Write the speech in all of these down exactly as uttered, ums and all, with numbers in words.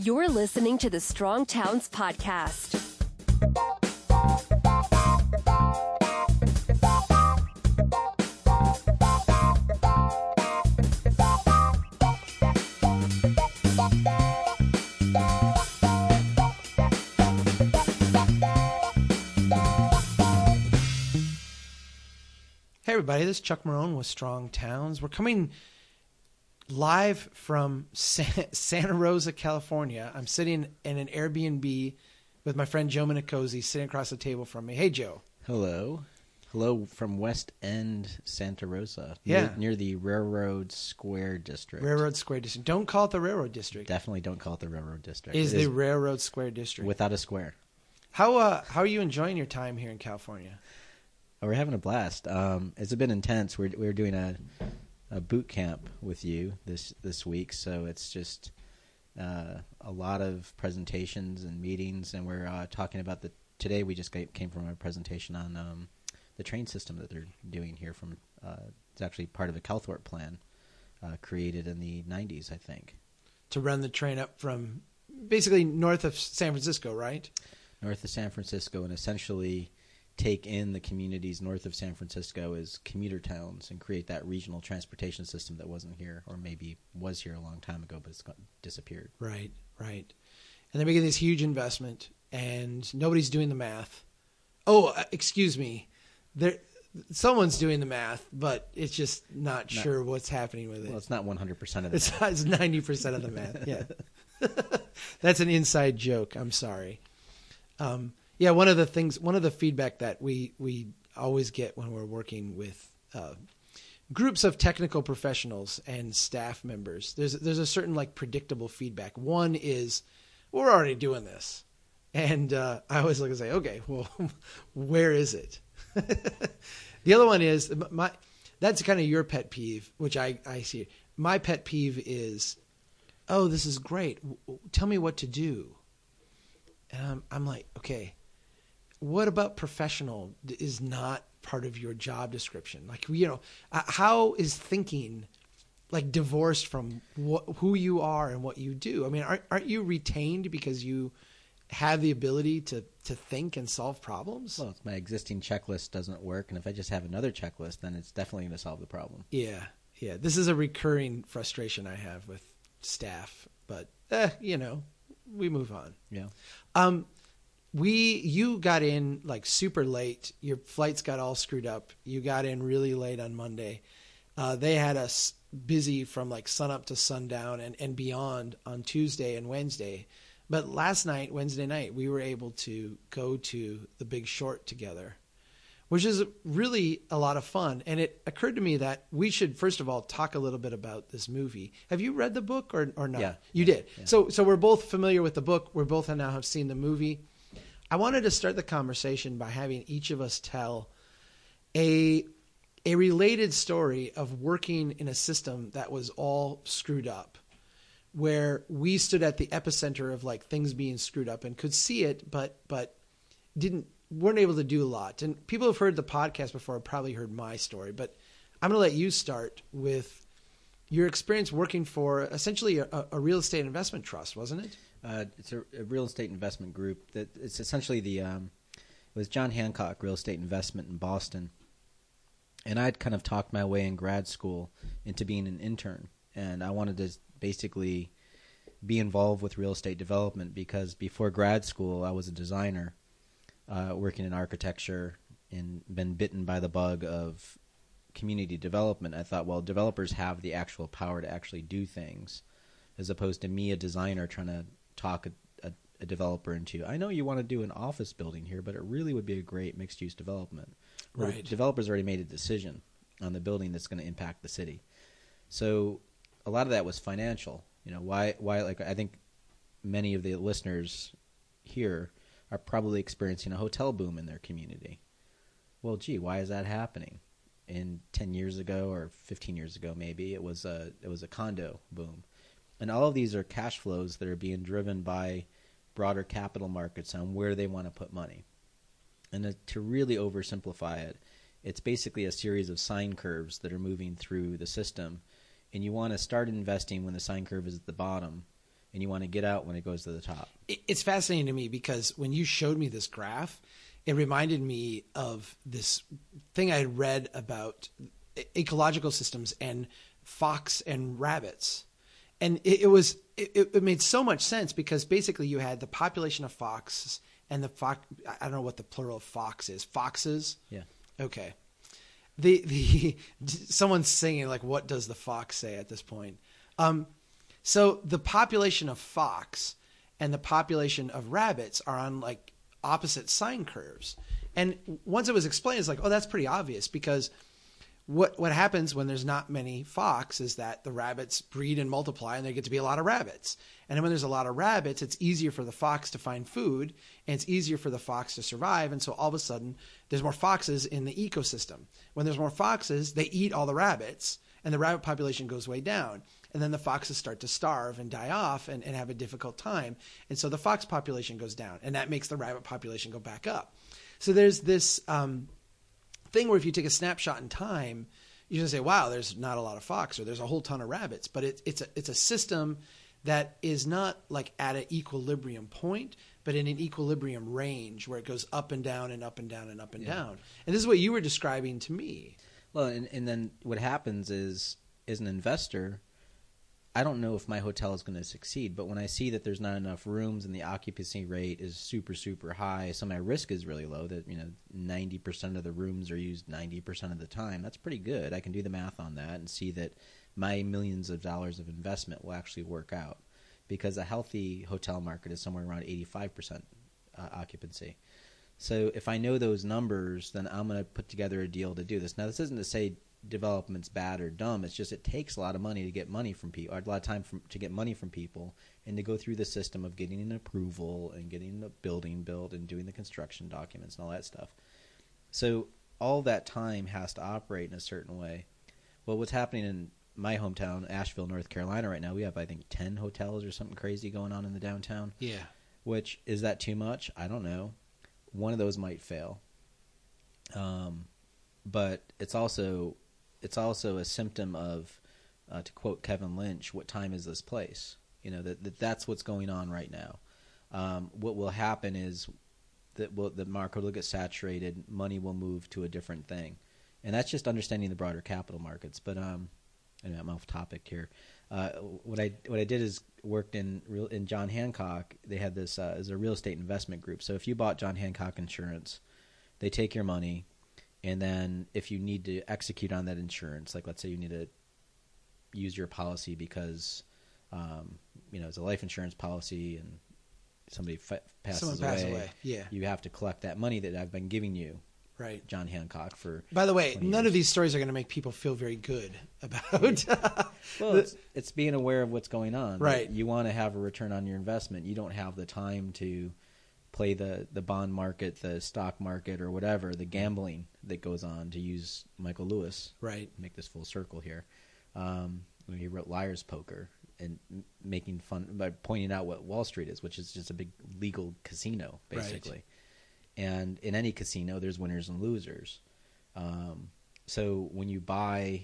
You're listening to the Strong Towns podcast. Hey everybody, this is Chuck Marohn with Strong Towns. We're coming live from San- Santa Rosa, California. I'm sitting in an Airbnb with my friend Joe Minicozzi sitting across the table from me. Hey, Joe. Hello. Hello from West End, Santa Rosa. Yeah. Near, near the Railroad Square District. Railroad Square District. Don't call it the Railroad District. Definitely don't call it the Railroad District. It is it the is Railroad Square District. Without a square. How, uh, how are you enjoying your time here in California? We're having a blast. Um, it's been intense. We're we're doing a a boot camp with you this this week, so it's just uh, a lot of presentations and meetings. And we're uh, talking about the today. We just came from a presentation on um, the train system that they're doing here. From uh, it's actually part of a Calthorpe plan uh, created in the nineties, I think, to run the train up from basically north of San Francisco, right? North of San Francisco, and essentially take in the communities north of San Francisco as commuter towns and create that regional transportation system that wasn't here, or maybe was here a long time ago, but it's got, disappeared. Right, right. And they're making this huge investment, and nobody's doing the math. Oh, excuse me. There, someone's doing the math, but it's just not, not sure what's happening with it. Well, it's not one hundred percent of the it's, math. It's ninety percent of the math, yeah. That's an inside joke. I'm sorry. Um Yeah, one of the things, one of the feedback that we, we always get when we're working with uh, groups of technical professionals and staff members, there's there's a certain like predictable feedback. One is, we're already doing this, and uh, I always look and say, okay, well, where is it? The other one is my that's kind of your pet peeve, which I I see. My pet peeve is, oh, this is great. Tell me what to do, and I'm, I'm like, okay. What about professional is not part of your job description? Like, you know, how is thinking like divorced from what, who you are and what you do? I mean, aren't, aren't you retained because you have the ability to, to think and solve problems? Well, my existing checklist doesn't work. And if I just have another checklist, then it's definitely going to solve the problem. Yeah. Yeah. This is a recurring frustration I have with staff, but eh, you know, we move on. Yeah. Um, We, you got in like super late. Your flights got all screwed up. You got in really late on Monday. Uh, they had us busy from like sunup to sundown and, and beyond on Tuesday and Wednesday. But last night, Wednesday night, we were able to go to The Big Short together, which is really a lot of fun. And it occurred to me that we should, first of all, talk a little bit about this movie. Have you read the book or, or not? Yeah, you yeah, did. Yeah. So, so we're both familiar with the book. We're both now have seen the movie. I wanted to start the conversation by having each of us tell a a related story of working in a system that was all screwed up, where we stood at the epicenter of like things being screwed up and could see it, but but didn't weren't able to do a lot. And people who've heard the podcast before have probably heard my story, but I'm going to let you start with your experience working for essentially a, a real estate investment trust, wasn't it? Uh, it's a, a real estate investment group that it's essentially the, um, it was John Hancock Real Estate Investment in Boston. And I'd kind of talked my way in grad school into being an intern. And I wanted to basically be involved with real estate development because before grad school, I was a designer, uh, working in architecture and been bitten by the bug of community development. I thought, well, developers have the actual power to actually do things as opposed to me, a designer, trying to talk a, a, a developer into, I know you want to do an office building here, but it really would be a great mixed-use development. Right. Where developers already made a decision on the building that's going to impact the city. So a lot of that was financial. You know, why, why, like, I think many of the listeners here are probably experiencing a hotel boom in their community. Well, gee, why is that happening? In ten years ago or fifteen years ago, maybe it was a, it was a condo boom. And all of these are cash flows that are being driven by broader capital markets on where they want to put money. And to really oversimplify it, it's basically a series of sine curves that are moving through the system. And you want to start investing when the sine curve is at the bottom and you want to get out when it goes to the top. It's fascinating to me because when you showed me this graph, it reminded me of this thing I had read about ecological systems and fox and rabbits. And it, it was it, it made so much sense because basically you had the population of foxes and the fox. I don't know what the plural of fox is. Foxes. Yeah. Okay. The the someone's singing like, what does the fox say at this point? Um, so the population of fox and the population of rabbits are on like opposite sine curves. And once it was explained, it's like, oh, that's pretty obvious because what what happens when there's not many fox is that the rabbits breed and multiply and there get to be a lot of rabbits. And when there's a lot of rabbits, it's easier for the fox to find food and it's easier for the fox to survive. And so all of a sudden there's more foxes in the ecosystem. When there's more foxes, they eat all the rabbits and the rabbit population goes way down. And then the foxes start to starve and die off and, and have a difficult time. And so the fox population goes down and that makes the rabbit population go back up. So there's this um, thing where if you take a snapshot in time, you're going to say, wow, there's not a lot of fox or there's a whole ton of rabbits, but it, it's a, it's a system that is not like at an equilibrium point, but in an equilibrium range where it goes up and down and up and down and up and yeah. down. And this is what you were describing to me. Well, and, and then what happens is as an investor, I don't know if my hotel is going to succeed, but when I see that there's not enough rooms and the occupancy rate is super, super high, so my risk is really low that, you know, ninety percent of the rooms are used ninety percent of the time. That's pretty good. I can do the math on that and see that my millions of dollars of investment will actually work out because a healthy hotel market is somewhere around eighty-five percent uh, occupancy. So if I know those numbers, then I'm going to put together a deal to do this. Now, this isn't to say development's bad or dumb. It's just it takes a lot of money to get money from people, or a lot of time from, to get money from people and to go through the system of getting an approval and getting the building built and doing the construction documents and all that stuff. So all that time has to operate in a certain way. Well, what's happening in my hometown, Asheville, North Carolina right now, we have, I think, ten hotels or something crazy going on in the downtown. Yeah. Which, is that too much? I don't know. One of those might fail. Um, but it's also... It's also a symptom of, uh, to quote Kevin Lynch, what time is this place? You know, that, that that's what's going on right now. Um, what will happen is that we'll, the market will get saturated, money will move to a different thing. And that's just understanding the broader capital markets. But um, anyway, I'm off topic here. Uh, what I what I did is worked in real, in John Hancock. They had this uh, as a real estate investment group. So if you bought John Hancock Insurance, they take your money. And then if you need to execute on that insurance, like let's say you need to use your policy because, um, you know, it's a life insurance policy and somebody fa- passes away, away. Yeah. You have to collect that money that I've been giving you. Right. John Hancock for By the way, none years. Of these stories are going to make people feel very good about Well, the, it's, it's being aware of what's going on. Right. You want to have a return on your investment. You don't have the time to play the, the bond market, the stock market, or whatever, the gambling that goes on, to use Michael Lewis. Right. Make this full circle here. Um, he wrote Liar's Poker and making fun by pointing out what Wall Street is, which is just a big legal casino, basically. Right. And in any casino, there's winners and losers. Um, so when you buy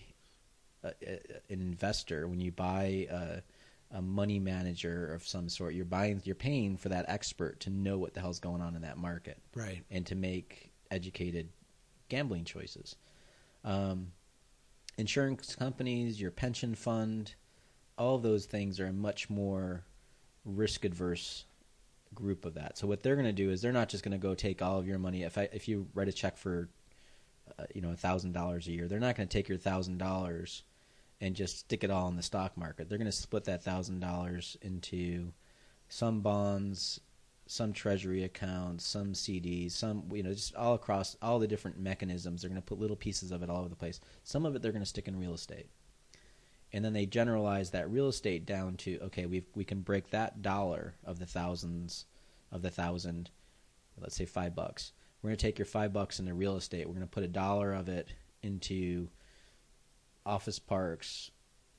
a, a, an investor, when you buy a a money manager of some sort, you're buying, you're paying for that expert to know what the hell's going on in that market. Right. And to make educated gambling choices. Um, insurance companies, your pension fund, all of those things are a much more risk adverse group of that. So what they're going to do is they're not just going to go take all of your money. If I, if you write a check for, uh, you know, a thousand dollars a year, they're not going to take your thousand dollars and just stick it all in the stock market. They're going to split that one thousand dollars into some bonds, some treasury accounts, some C Ds, some, you know, just all across all the different mechanisms. They're going to put little pieces of it all over the place. Some of it they're going to stick in real estate. And then they generalize that real estate down to, okay, we we can break that dollar of the thousands, of the thousand, let's say five bucks. We're going to take your five bucks into real estate. We're going to put a dollar of it into office parks,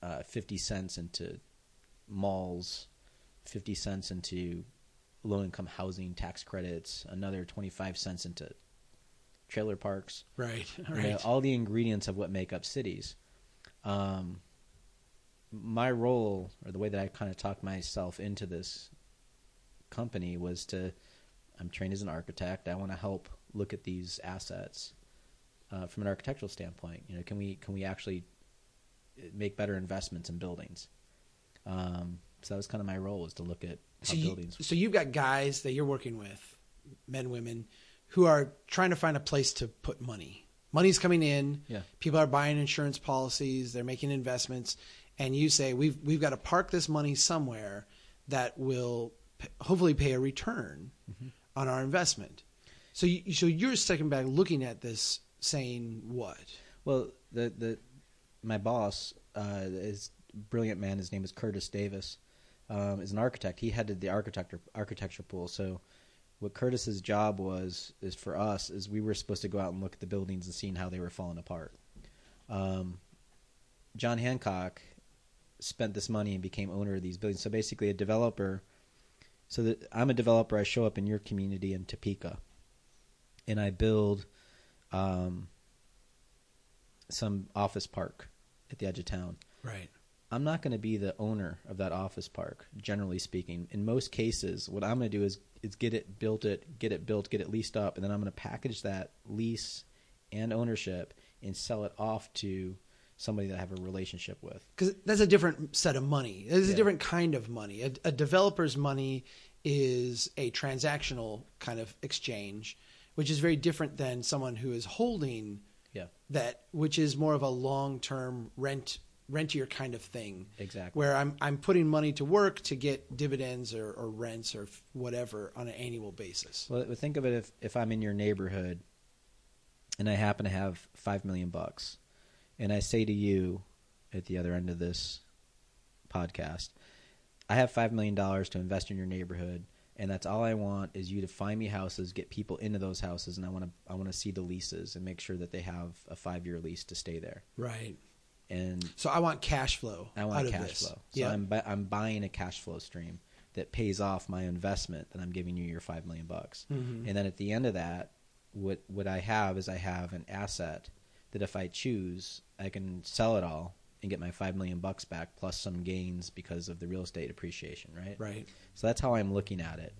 uh, fifty cents into malls, fifty cents into low-income housing tax credits, another twenty-five cents into trailer parks. Right, right. You know, all the ingredients of what make up cities. Um, my role, or the way that I kind of talked myself into this company, was to, I'm trained as an architect. I want to help look at these assets uh, from an architectural standpoint. You know, can we can we actually make better investments in buildings? Um, so that was kind of my role, was to look at how so you, buildings. So you've got guys that you're working with, men, women, who are trying to find a place to put money. Money's coming in. Yeah. People are buying insurance policies. They're making investments. And you say, we've we've got to park this money somewhere that will p- hopefully pay a return mm-hmm. on our investment. So, you, so you're stepping back looking at this saying what? Well, the the my boss uh, is a brilliant man. His name is Curtis Davis. Um, is an architect. He headed the architecture, architecture pool. So what Curtis's job was, is for us, is we were supposed to go out and look at the buildings and seeing how they were falling apart. Um, John Hancock spent this money and became owner of these buildings. So basically a developer, so that I'm a developer, I show up in your community in Topeka and I build um, some office park at the edge of town. Right. I'm not going to be the owner of that office park, generally speaking. In most cases, what I'm going to do is, is get it, built it, get it built, get it leased up, and then I'm going to package that lease and ownership and sell it off to somebody that I have a relationship with. Because that's a different set of money. It's yeah. a different kind of money. A, a developer's money is a transactional kind of exchange, which is very different than someone who is holding yeah. that, which is more of a long-term rent rentier kind of thing. Exactly. Where I'm I'm putting money to work to get dividends or, or rents or whatever on an annual basis. Well, think of it, if, if I'm in your neighborhood and I happen to have five million bucks and I say to you at the other end of this podcast, I have five million dollars to invest in your neighborhood, and that's all I want is you to find me houses, get people into those houses, and I want to I want to see the leases and make sure that they have a five-year lease to stay there. Right. And so I want cash flow. I want out cash of this. flow. So yeah. I'm bu- I'm buying a cash flow stream that pays off my investment that I'm giving you your five million bucks. Mm-hmm. And then at the end of that, what what I have is I have an asset that if I choose, I can sell it all and get my five million bucks back plus some gains because of the real estate appreciation. Right. Right. So that's how I'm looking at it.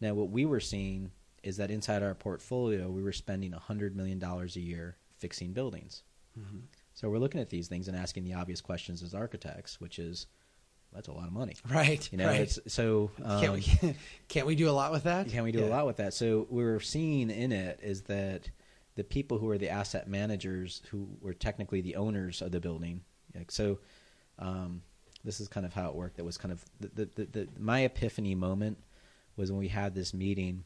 Now, what we were seeing is that inside our portfolio, we were spending a hundred million dollars a year fixing buildings. Mm-hmm. So we're looking at these things and asking the obvious questions as architects, which is, that's a lot of money. Right. You know, right. It's, so um, can't, we, can't we do a lot with that? Can we do yeah. a lot with that? So what we're seeing in it is that the people who are the asset managers, who were technically the owners of the building. Like, so um, this is kind of how it worked. That was kind of the, the, the, the my epiphany moment was when we had this meeting,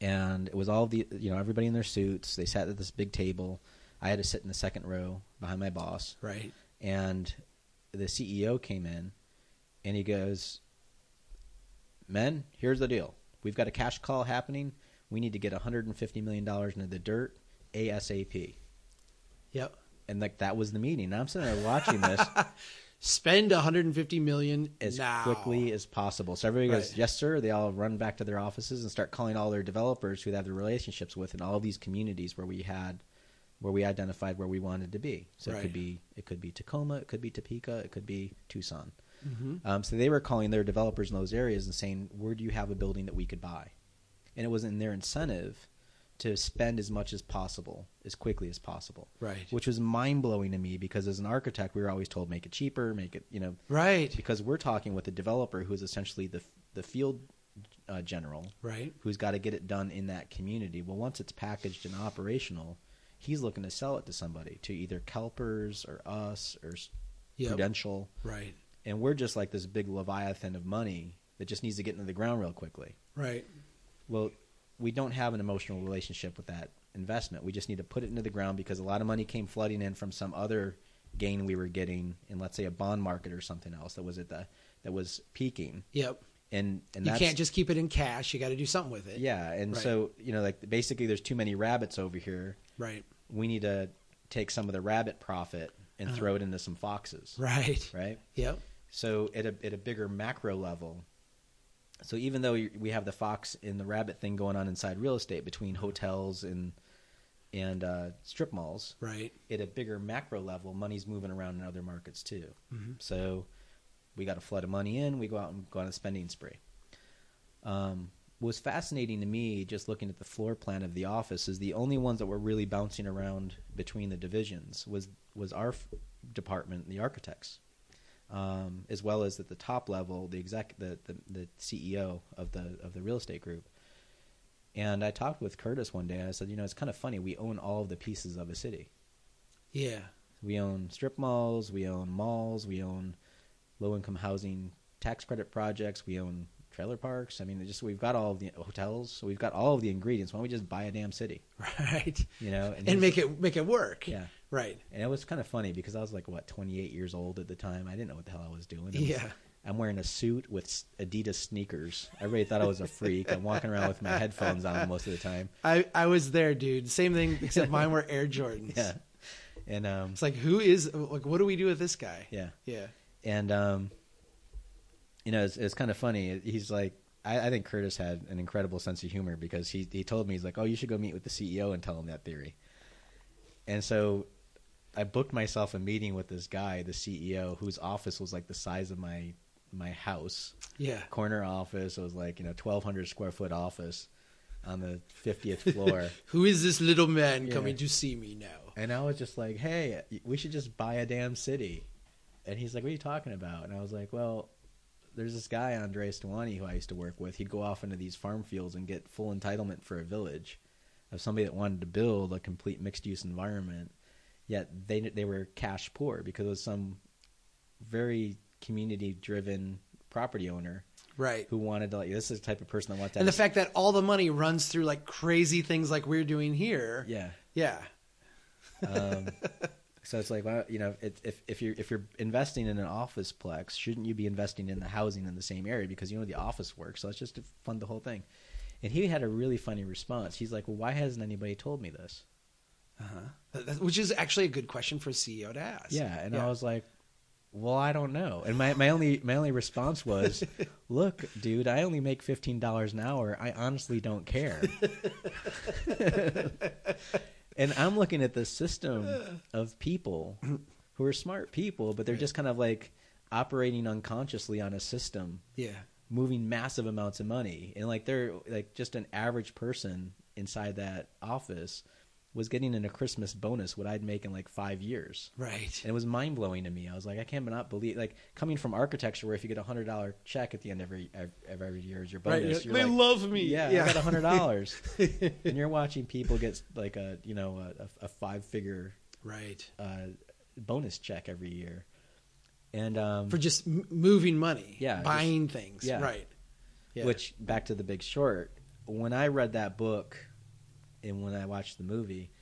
and it was all the, you know, everybody in their suits. They sat at this big table. I had to sit in the second row behind my boss. Right. And the C E O came in and he goes, men, here's the deal. We've got a cash call happening. We need to get one hundred fifty million dollars into the dirt ASAP. Yep. And like that was the meeting. Now I'm sitting there watching this. Spend one hundred fifty million dollars as now. quickly as possible. So everybody right. goes, yes, sir. They all run back to their offices and start calling all their developers who they have their relationships with in all these communities where we had – where we identified where we wanted to be. So right. it could be it could be Tacoma, it could be Topeka, it could be Tucson. Mm-hmm. Um, so they were calling their developers in those areas and saying, where do you have a building that we could buy? And it was in their incentive to spend as much as possible, as quickly as possible. Right. Which was mind-blowing to me because as an architect, we were always told, make it cheaper, make it, you know. Right. Because we're talking with a developer who is essentially the the field uh, general. Right. Who's got to get it done in that community. Well, once it's packaged and operational, he's looking to sell it to somebody, to either CalPERS or us or yep. Prudential. Right. And we're just like this big leviathan of money that just needs to get into the ground real quickly. Right. Well, we don't have an emotional relationship with that investment. We just need to put it into the ground because a lot of money came flooding in from some other gain we were getting in, let's say, a bond market or something else that was at the that was peaking. Yep. And, and you can't just keep it in cash. You got to do something with it. Yeah. And right. so, you know, like basically there's too many rabbits over here. Right. We need to take some of the rabbit profit and uh, throw it into some foxes. Right. Right. Yep. So at a, at a bigger macro level. So even though we have the fox and the rabbit thing going on inside real estate between hotels and and uh, strip malls, right? At a bigger macro level, money's moving around in other markets too. Mm-hmm. So we got a flood of money in, we go out and go on a spending spree. Um, what was fascinating to me, just looking at the floor plan of the office, is the only ones that were really bouncing around between the divisions was, was our f- department, the architects, um, as well as at the top level, the exec, the, the, the C E O of the, of the real estate group. And I talked with Curtis one day, and I said, you know, it's kind of funny. We own all of the pieces of a city. Yeah. We own strip malls. We own malls. We own low-income housing tax credit projects. We own trailer parks. I mean, just we've got all of the hotels. So we've got all of the ingredients. Why don't we just buy a damn city? Right. You know, and, and make it make it work. Yeah. Right. And it was kind of funny because I was like, what, twenty-eight years old at the time. I didn't know what the hell I was doing. It yeah. Was, I'm wearing a suit with Adidas sneakers. Everybody thought I was a freak. I'm walking around with my headphones on most of the time. I, I was there, dude. Same thing, except mine were Air Jordans. Yeah. And um, it's like, who is, like, what do we do with this guy? Yeah. Yeah. And, um, you know, it's, it's kind of funny. He's like, I, I think Curtis had an incredible sense of humor because he, he told me, he's like, oh, you should go meet with the C E O and tell him that theory. And so I booked myself a meeting with this guy, the C E O, whose office was like the size of my my house. Yeah. Corner office. It was like, you know, twelve hundred square foot office on the fiftieth floor. Who is this little man yeah. coming to see me now? And I was just like, hey, we should just buy a damn city. And he's like, what are you talking about? And I was like, well, there's this guy, Andres Duany, who I used to work with. He'd go off into these farm fields and get full entitlement for a village of somebody that wanted to build a complete mixed use environment. Yet they, they were cash poor because of some very community-driven property owner, right? Who wanted to like this is the type of person I want that. And the fact that all the money runs through like crazy things like we're doing here, yeah, yeah. Um, so it's like, well, you know, it, if if you're if you're investing in an officeplex, shouldn't you be investing in the housing in the same area because you know the office works? So let's just fund the whole thing. And he had a really funny response. He's like, well, why hasn't anybody told me this? Uh huh. Which is actually a good question for a C E O to ask. Yeah, and yeah. I was like, well, I don't know. And my, my only my only response was, look, dude, I only make fifteen dollars an hour. I honestly don't care. And I'm looking at this system of people who are smart people, but they're right. just kind of like operating unconsciously on a system. Yeah. Moving massive amounts of money. And like they're like just an average person inside that office was getting in a Christmas bonus what I'd make in like five years. Right. And it was mind blowing to me. I was like, I can't not believe, like coming from architecture where if you get a hundred dollar check at the end of every, of every year is your bonus. Right. You're they like, love me. Yeah. yeah. I got a hundred dollars and you're watching people get like a, you know, a, a five figure right uh, bonus check every year. And um, for just m- moving money, yeah, buying just, things. Yeah. Right. Yeah. Which back to The Big Short, when I read that book, and when I watched the movie,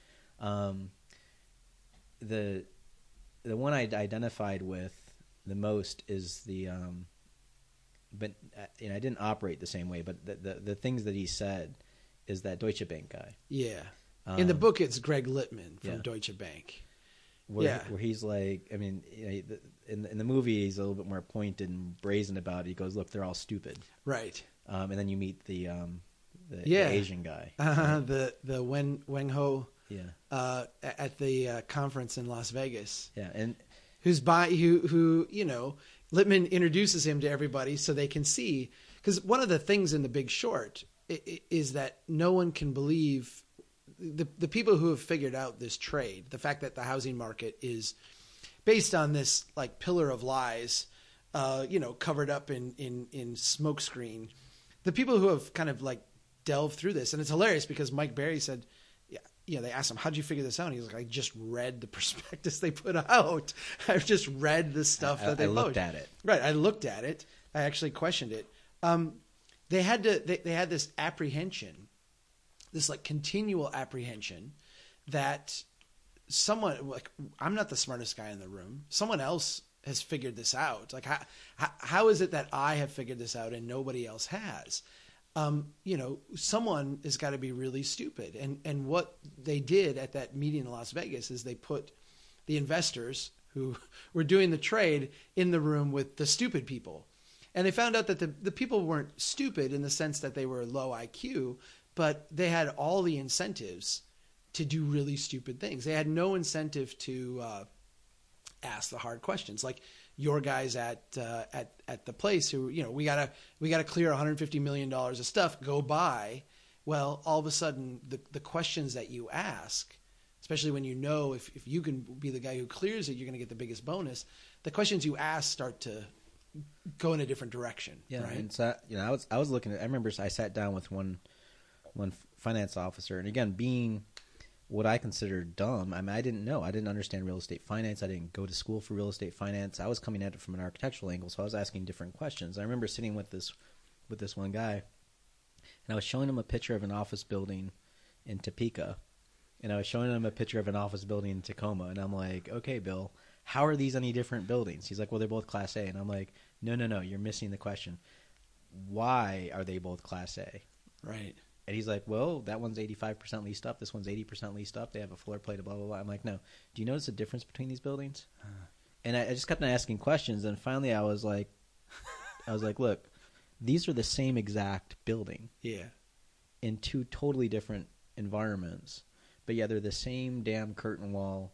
um, the the one I identified with the most is the, um, but you know I didn't operate the same way, but the, the, the things that he said is that Deutsche Bank guy. Yeah. Um, in the book, it's Greg Lippmann from yeah. Deutsche Bank. Where, yeah. Where he's like, I mean, you know, in, in the movie, he's a little bit more pointed and brazen about it. He goes, look, they're all stupid. Right. Um, and then you meet the... Um, The, yeah. the Asian guy, uh-huh. right? the the Wen Wen Ho, yeah, uh, at the uh, conference in Las Vegas, yeah, and who's by who who you know Lippmann introduces him to everybody so they can see because one of the things in The Big Short is that no one can believe the the people who have figured out this trade, the fact that the housing market is based on this like pillar of lies, uh, you know, covered up in in in smokescreen, the people who have kind of like delve through this. And it's hilarious because Mike Berry said, yeah, you know, they asked him, how'd you figure this out? And he was like, I just read the prospectus they put out. I've just read the stuff I, that they I looked at it. Right. I looked at it. I actually questioned it. Um, they had to, they, they had this apprehension, this like continual apprehension that someone like, I'm not the smartest guy in the room. Someone else has figured this out. Like how, how, how is it that I have figured this out and nobody else has? Um, you know, someone has got to be really stupid. And and what they did at that meeting in Las Vegas is they put the investors who were doing the trade in the room with the stupid people. And they found out that the, the people weren't stupid in the sense that they were low I Q, but they had all the incentives to do really stupid things. They had no incentive to uh, ask the hard questions, like your guys at uh, at at the place who, you know, we gotta we gotta clear one hundred fifty million dollars of stuff. Go buy. Well, all of a sudden, the the questions that you ask, especially when you know if, if you can be the guy who clears it, you're going to get the biggest bonus. The questions you ask start to go in a different direction. Yeah, right? And so, you know, I was I was looking at. I remember I sat down with one one finance officer, and again, being what I consider dumb. I mean, I didn't know. I didn't understand real estate finance. I didn't go to school for real estate finance. I was coming at it from an architectural angle, so I was asking different questions. I remember sitting with this with this one guy, and I was showing him a picture of an office building in Topeka, and I was showing him a picture of an office building in Tacoma, and I'm like, okay, Bill, how are these any different buildings? He's like, well, they're both Class A. And I'm like, no, no, no, you're missing the question. Why are they both Class A? Right. And he's like, well, that one's eighty-five percent leased up. This one's eighty percent leased up. They have a floor plate, blah, blah, blah. I'm like, no. Do you notice the difference between these buildings? Uh, and I, I just kept on asking questions. And finally I was like, I was like, look, these are the same exact building. Yeah. In two totally different environments. But yeah, they're the same damn curtain wall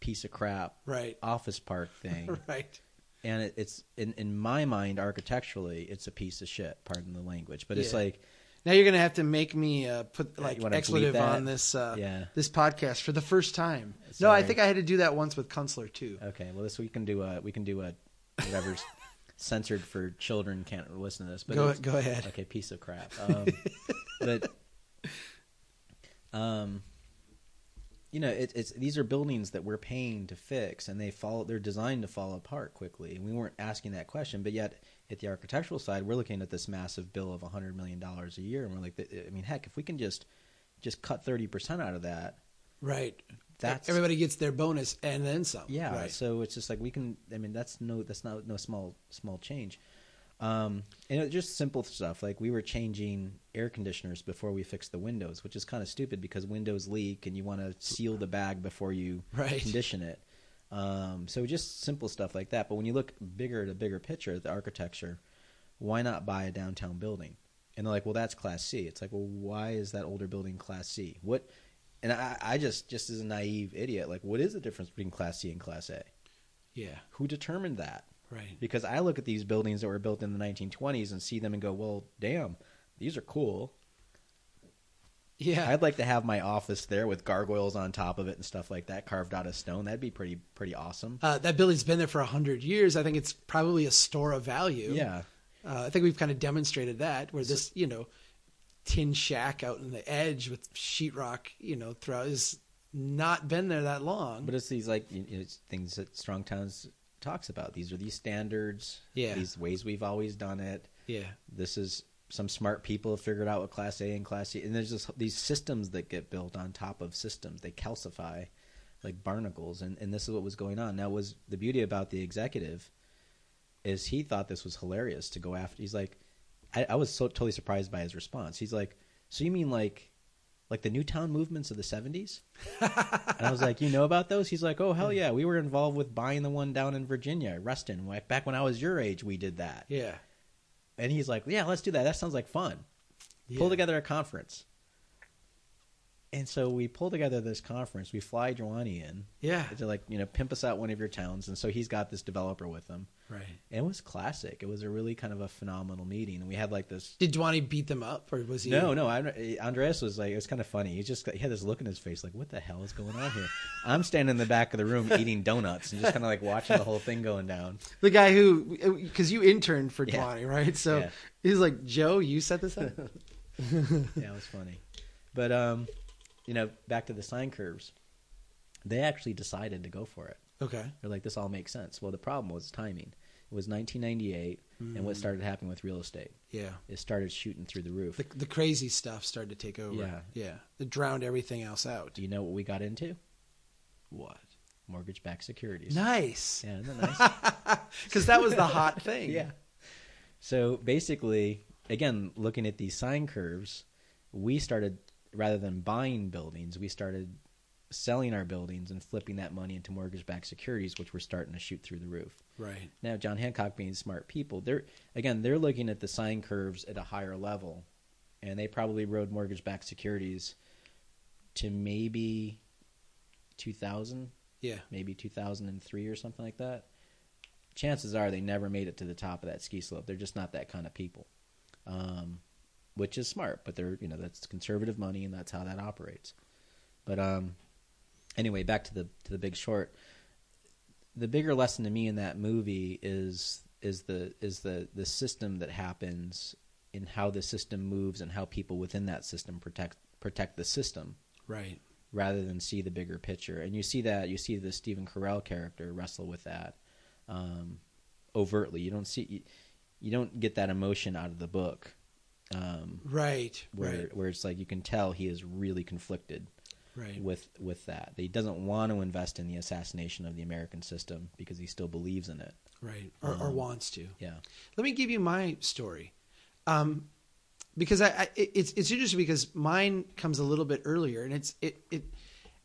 piece of crap right. office park thing. Right. And it, it's, in, in my mind, architecturally, it's a piece of shit. Pardon the language. But yeah. It's like... Now you're going to have to make me uh, put like expletive on this uh, yeah. this podcast for the first time. Sorry. No, I think I had to do that once with Kunstler too. Okay, well this we can do a we can do a whatever's censored for children can't listen to this. But go go ahead. Okay, piece of crap. Um, but um, you know it, it's these are buildings that we're paying to fix, and they fall they're designed to fall apart quickly. And we weren't asking that question, but yet. At the architectural side, we're looking at this massive bill of one hundred million dollars a year, and we're like, I mean, heck, if we can just just cut thirty percent out of that. Right. That's, everybody gets their bonus and then some. Yeah. Right. So it's just like we can – I mean, that's no that's not no small small change. Um, and it, just simple stuff. Like we were changing air conditioners before we fixed the windows, which is kind of stupid because windows leak and you want to seal the bag before you right. condition it. Um, so just simple stuff like that. But when you look bigger at a bigger picture, the architecture, why not buy a downtown building? And they're like, well, that's Class C. It's like, well, why is that older building Class C? What? And I, I just, just as a naive idiot, like, what is the difference between Class C and Class A? Yeah. Who determined that? Right. Because I look at these buildings that were built in the nineteen twenties and see them and go, well, damn, these are cool. Yeah, I'd like to have my office there with gargoyles on top of it and stuff like that, carved out of stone. That'd be pretty pretty awesome. Uh, that building's been there for one hundred years. I think it's probably a store of value. Yeah. Uh, I think we've kind of demonstrated that, where this, you know, tin shack out in the edge with sheetrock, you know, throughout has not been there that long. But it's these, like, you know, it's things that Strong Towns talks about. These are these standards. Yeah. These ways we've always done it. Yeah. This is... Some smart people have figured out what Class A and Class C, and there's just these systems that get built on top of systems. They calcify like barnacles, and, and this is what was going on. Now, was the beauty about the executive is he thought this was hilarious to go after. He's like, I, I was so totally surprised by his response. He's like, so you mean like, like the Newtown movements of the seventies? And I was like, you know about those? He's like, oh hell yeah, we were involved with buying the one down in Virginia, Reston. Back when I was your age, we did that. Yeah. And he's like, yeah, let's do that. That sounds like fun. Yeah. Pull together a conference. And so we pull together this conference. We fly Duany in. Yeah. To like, you know, pimp us out one of your towns. And so he's got this developer with him. Right. And it was classic. It was a really kind of a phenomenal meeting. And we had like this. Did Duany beat them up or was he? No, no. Andres was like, it was kind of funny. He just he had this look in his face like, what the hell is going on here? I'm standing in the back of the room eating donuts and just kind of like watching the whole thing going down. The guy who, because you interned for Duany, yeah. right? So yeah. He's like, Joe, you set this up? Yeah, it was funny. But, um, you know, back to the sine curves, they actually decided to go for it. Okay. They're like, this all makes sense. Well, the problem was timing. It was nineteen ninety-eight, mm. and what started happening with real estate. Yeah. It started shooting through the roof. The, the crazy stuff started to take over. Yeah. Yeah. It drowned everything else out. Do you know what we got into? What? Mortgage-backed securities. Nice. Yeah, isn't that nice? Because that was the hot thing. Yeah. So basically, again, looking at these sine curves, we started, rather than buying buildings, we started selling our buildings and flipping that money into mortgage-backed securities, which were starting to shoot through the roof. Right. Now, John Hancock being smart people, they're again, they're looking at the sine curves at a higher level, and they probably rode mortgage-backed securities to maybe two thousand. Yeah. Maybe two thousand three or something like that. Chances are they never made it to the top of that ski slope. They're just not that kind of people, um, which is smart. But they're, you know, that's conservative money, and that's how that operates. But um, anyway, back to the to the Big Short. The bigger lesson to me in that movie is is the is the the system that happens in how the system moves and how people within that system protect protect the system. Right. Rather than see the bigger picture. And you see that, you see the Stephen Carell character wrestle with that um, overtly. You don't see, you, you don't get that emotion out of the book. Um, right. Where, right. Where it's like, you can tell he is really conflicted right. with, with that. He doesn't want to invest in the assassination of the American system because he still believes in it. Right. Or, um, or wants to. Yeah. Let me give you my story. Um, Because I, I, it's it's interesting because mine comes a little bit earlier, and it's it it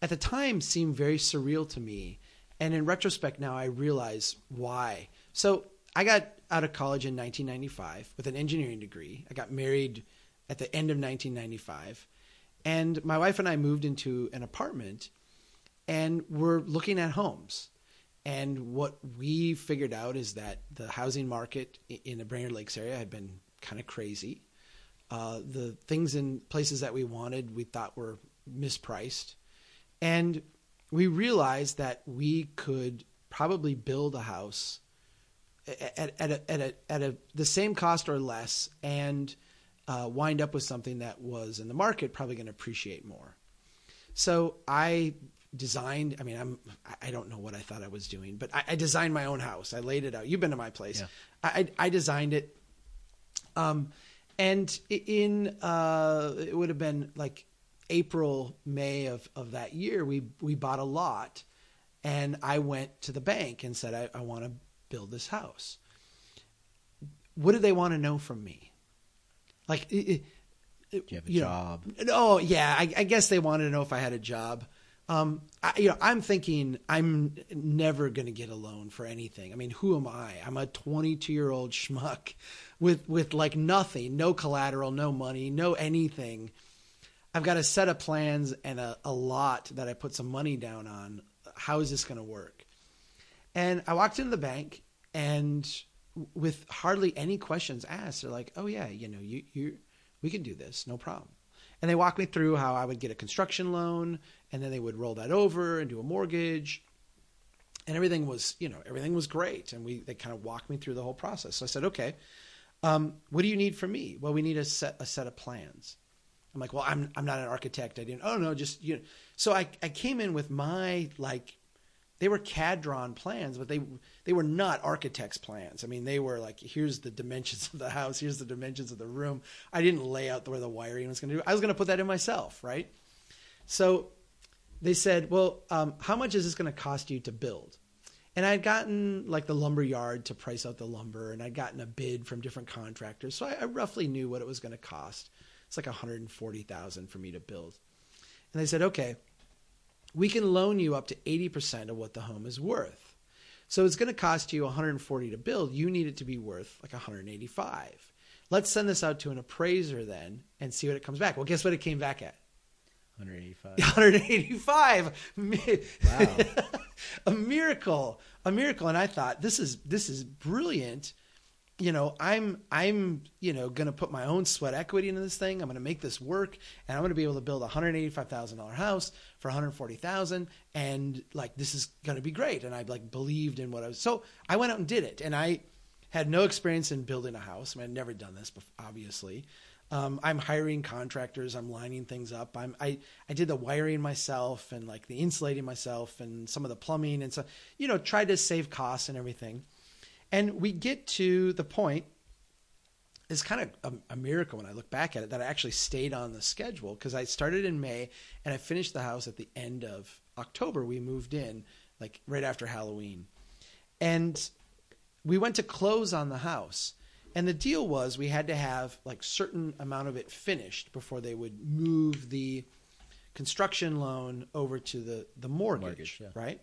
at the time seemed very surreal to me, and in retrospect now I realize why. So I got out of college in nineteen ninety-five with an engineering degree. I got married at the end of nineteen ninety-five, and my wife and I moved into an apartment, and we're looking at homes. And what we figured out is that the housing market in the Brainerd Lakes area had been kind of crazy. Uh, the things in places that we wanted, we thought were mispriced. And we realized that we could probably build a house at, at, a, at, a, at a, the same cost or less and uh, wind up with something that was in the market probably going to appreciate more. So I designed, I mean, I'm, I don't know what I thought I was doing, but I, I designed my own house. I laid it out. You've been to my place. Yeah. I, I designed it. Um, And in, uh, it would have been like April, May of, of that year, we, we bought a lot, and I went to the bank and said, I, I want to build this house. What do they want to know from me? Like, it, it, do you have a you job? Know, oh yeah. I, I guess they wanted to know if I had a job. Um, I, you know, I'm thinking I'm never going to get a loan for anything. I mean, who am I? I'm a twenty-two year old schmuck with, with like nothing, no collateral, no money, no anything. I've got a set of plans and a, a lot that I put some money down on. How is this going to work? And I walked into the bank, and with hardly any questions asked, they're like, oh yeah, you know, you, you, we can do this. No problem. And they walked me through how I would get a construction loan, and then they would roll that over and do a mortgage, and everything was, you know, everything was great. And we, they kind of walked me through the whole process. So I said, okay, um, what do you need from me? Well, we need a set, a set of plans. I'm like, well, I'm, I'm not an architect. I didn't, oh no, just, you know, so I, I came in with my, like, they were C A D drawn plans, but they, they were not architect's plans. I mean, they were like, here's the dimensions of the house. Here's the dimensions of the room. I didn't lay out where the wiring was going to do. I was going to put that in myself. Right. So they said, well, um, how much is this going to cost you to build? And I'd gotten like the lumber yard to price out the lumber, and I'd gotten a bid from different contractors. So I, I roughly knew what it was going to cost. It's like one hundred forty thousand dollars for me to build. And they said, okay, we can loan you up to eighty percent of what the home is worth. So it's going to cost you one hundred forty to build. You need it to be worth like one hundred eighty-five. Let's send this out to an appraiser then and see what it comes back. Well, guess what it came back at? one hundred eighty-five. one hundred eighty-five. Wow. A miracle. A miracle. And I thought, this is this is brilliant. You know, I'm I'm, you know, going to put my own sweat equity into this thing. I'm going to make this work, and I'm going to be able to build a one hundred eighty-five thousand dollars house for one hundred forty thousand dollars, and like, this is going to be great. And I like believed in what I was. So I went out and did it, and I had no experience in building a house. I mean, I'd never done this before, obviously. Um, I'm hiring contractors. I'm lining things up. I'm, I, I did the wiring myself, and like the insulating myself, and some of the plumbing, and so, you know, tried to save costs and everything. And we get to the point, it's kind of a, a miracle when I look back at it, that I actually stayed on the schedule, because I started in May and I finished the house at the end of October. We moved in like right after Halloween, and we went to close on the house. And the deal was, we had to have like certain amount of it finished before they would move the construction loan over to the, the mortgage, mortgage yeah. Right?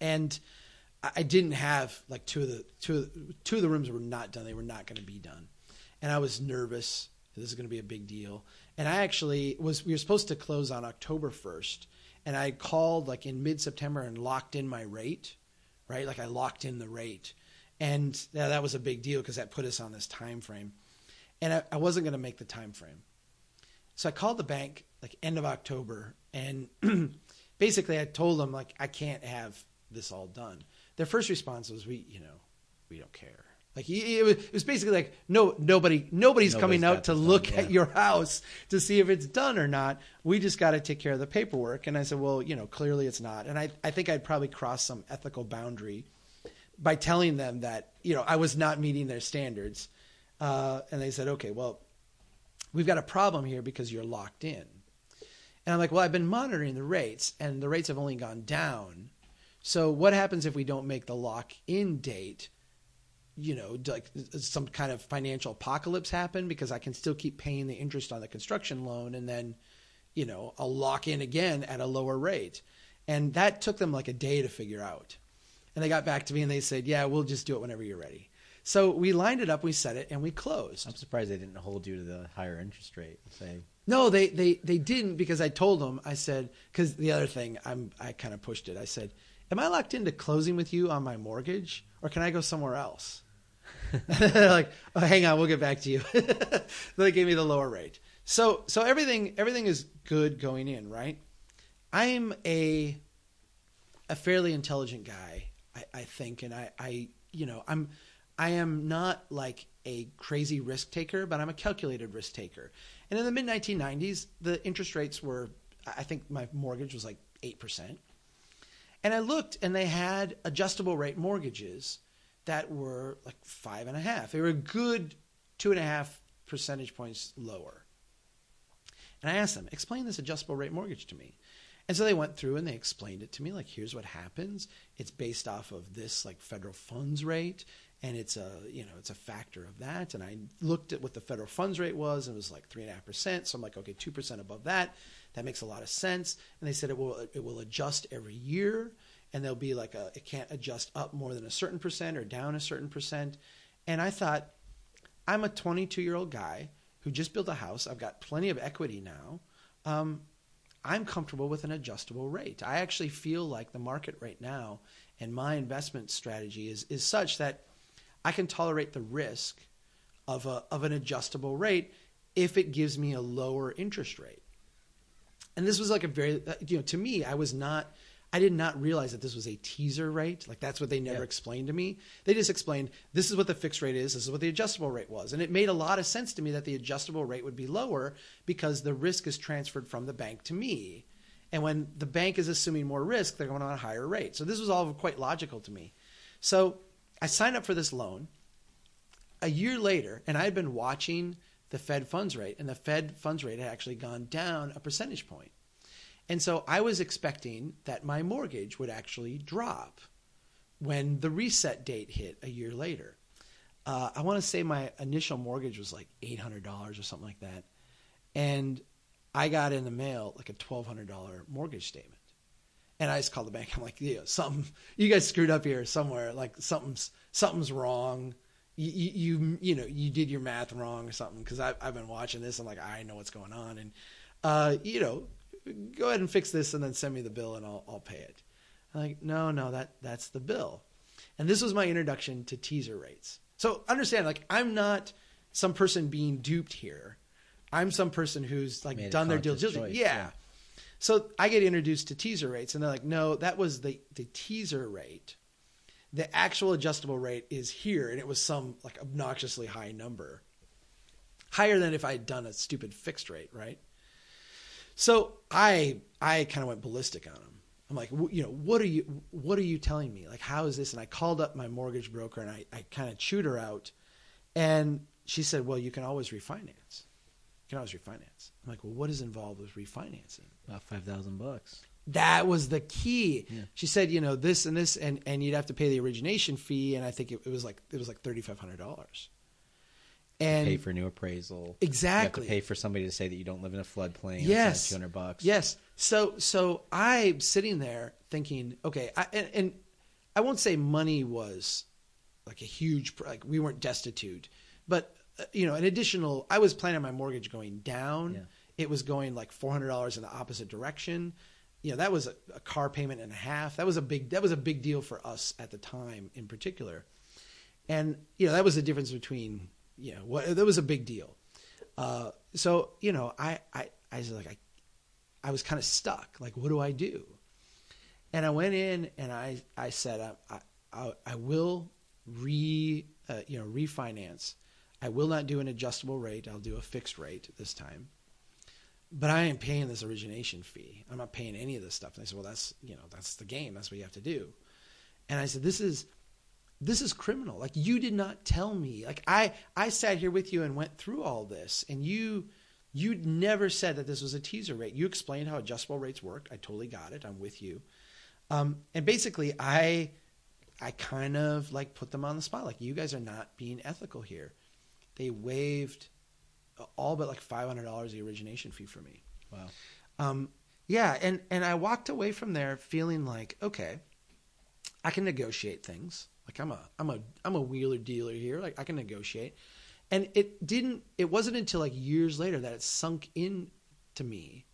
And I didn't have like two of the two, two of the rooms were not done. They were not going to be done. And I was nervous. this is going to be a big deal. And I actually was, we were supposed to close on October first, and I called like in mid-September and locked in my rate, right? Like I locked in the rate. And yeah, that was a big deal because that put us on this time frame. And I, I wasn't going to make the time frame. So I called the bank like end of October, and basically I told them like, I can't have this all done. Their first response was, we, you know, we don't care. Like it was, it was basically like, no, nobody, nobody's, nobody's coming out to look done, yeah. at your house to see if it's done or not. We just got to take care of the paperwork. And I said, well, you know, clearly it's not. And I, I think I'd probably crossed some ethical boundary by telling them that, you know, I was not meeting their standards. Uh, and they said, okay, well, we've got a problem here because you're locked in. And I'm like, well, I've been monitoring the rates and the rates have only gone down. So what happens if we don't make the lock-in date? You know, like some kind of financial apocalypse happen, because I can still keep paying the interest on the construction loan, and then, you know, I'll lock in again at a lower rate. And that took them like a day to figure out. And they got back to me and they said, yeah, we'll just do it whenever you're ready. So we lined it up, we set it, and we closed. I'm surprised they didn't hold you to the higher interest rate. Say. No, they, they, they didn't, because I told them, I said, because the other thing, I'm, I kind of pushed it. I said, am I locked into closing with you on my mortgage, or can I go somewhere else? They're like, oh, hang on, we'll get back to you. They gave me the lower rate. So, so everything, everything is good going in, right? I'm a, a fairly intelligent guy, I, I think, and I, I, you know, I'm, I am not like a crazy risk taker, but I'm a calculated risk taker. And in the mid nineteen nineties, the interest rates were, I think my mortgage was like eight percent. And I looked, and they had adjustable rate mortgages that were like five and a half. They were a good two and a half percentage points lower. And I asked them, explain this adjustable rate mortgage to me. And so they went through and they explained it to me. Like, here's what happens. It's based off of this like federal funds rate, and it's a, you know, it's a factor of that. And I looked at what the federal funds rate was, and it was like three and a half percent. So I'm like, okay, two percent above that. That makes a lot of sense. And they said it will, it will adjust every year. And there'll be like a, it can't adjust up more than a certain percent or down a certain percent. And I thought, I'm a twenty-two-year-old guy who just built a house. I've got plenty of equity now. Um, I'm comfortable with an adjustable rate. I actually feel like the market right now and my investment strategy is is such that I can tolerate the risk of a of an adjustable rate if it gives me a lower interest rate. And this was like a very, you know, to me, I was not, I did not realize that this was a teaser rate. Like, that's what they never yeah. explained to me. They just explained, this is what the fixed rate is, this is what the adjustable rate was. And it made a lot of sense to me that the adjustable rate would be lower because the risk is transferred from the bank to me. And when the bank is assuming more risk, they're going on a higher rate. So this was all quite logical to me. So I signed up for this loan a year later, and I had been watching the Fed funds rate, and the Fed funds rate had actually gone down a percentage point. And so I was expecting that my mortgage would actually drop when the reset date hit a year later. Uh, I want to say my initial mortgage was like eight hundred dollars or something like that. And I got in the mail like a twelve hundred dollars mortgage statement. And I just called the bank. I'm like, yeah, something, you guys screwed up here somewhere. Like something's, something's wrong. You, you, you know, you did your math wrong or something. Cause I've, I've been watching this. I'm like, I know what's going on. And, uh, you know, go ahead and fix this and then send me the bill and I'll, I'll pay it. I'm like, no, no, that that's the bill. And this was my introduction to teaser rates. So understand, like, I'm not some person being duped here. I'm some person who's like Made done their due diligence. Yeah. yeah. So I get introduced to teaser rates and they're like, no, that was the, the teaser rate. The actual adjustable rate is here. And it was some like obnoxiously high number, higher than if I had done a stupid fixed rate. Right. So I I kind of went ballistic on him. I'm like, you know, what are you what are you telling me? Like, how is this? And I called up my mortgage broker and I, I kind of chewed her out. And she said, well, you can always refinance. You can always refinance. I'm like, well, what is involved with refinancing? About five thousand bucks. That was the key. Yeah. She said, you know, this and this, and, and you'd have to pay the origination fee. And I think it, it was like it was like thirty-five hundred dollars. And pay for a new appraisal. Exactly. You have to pay for somebody to say that you don't live in a floodplain. Yes. Two hundred bucks. Yes. So, so I'm sitting there thinking, okay, I, and, and I won't say money was like a huge, like we weren't destitute, but you know, an additional, I was planning my mortgage going down. Yeah. It was going like four hundred dollars in the opposite direction. You know, that was a, a car payment and a half. That was a big, that was a big deal for us at the time in particular. And, you know, that was the difference between, you know, what, that was a big deal. Uh, so, you know, I, I, I was like, I, I was kind of stuck. Like, what do I do? And I went in and I, I said, I, I, I will re, uh, you know, refinance. I will not do an adjustable rate. I'll do a fixed rate this time. But I am paying this origination fee. I'm not paying any of this stuff. And they said, well, that's, you know, that's the game. That's what you have to do. And I said, this is, this is criminal. Like, you did not tell me. Like, I, I sat here with you and went through all this, and you, you never said that this was a teaser rate. You explained how adjustable rates worked. I totally got it. I'm with you. Um, and basically I, I kind of like put them on the spot. Like, you guys are not being ethical here. They waived all but like five hundred dollars the origination fee for me. Wow. Um, yeah. And, and I walked away from there feeling like, okay, I can negotiate things. Like, I'm a, I'm a, I'm a wheeler dealer here. Like, I can negotiate. And it didn't, it wasn't until like years later that it sunk in to me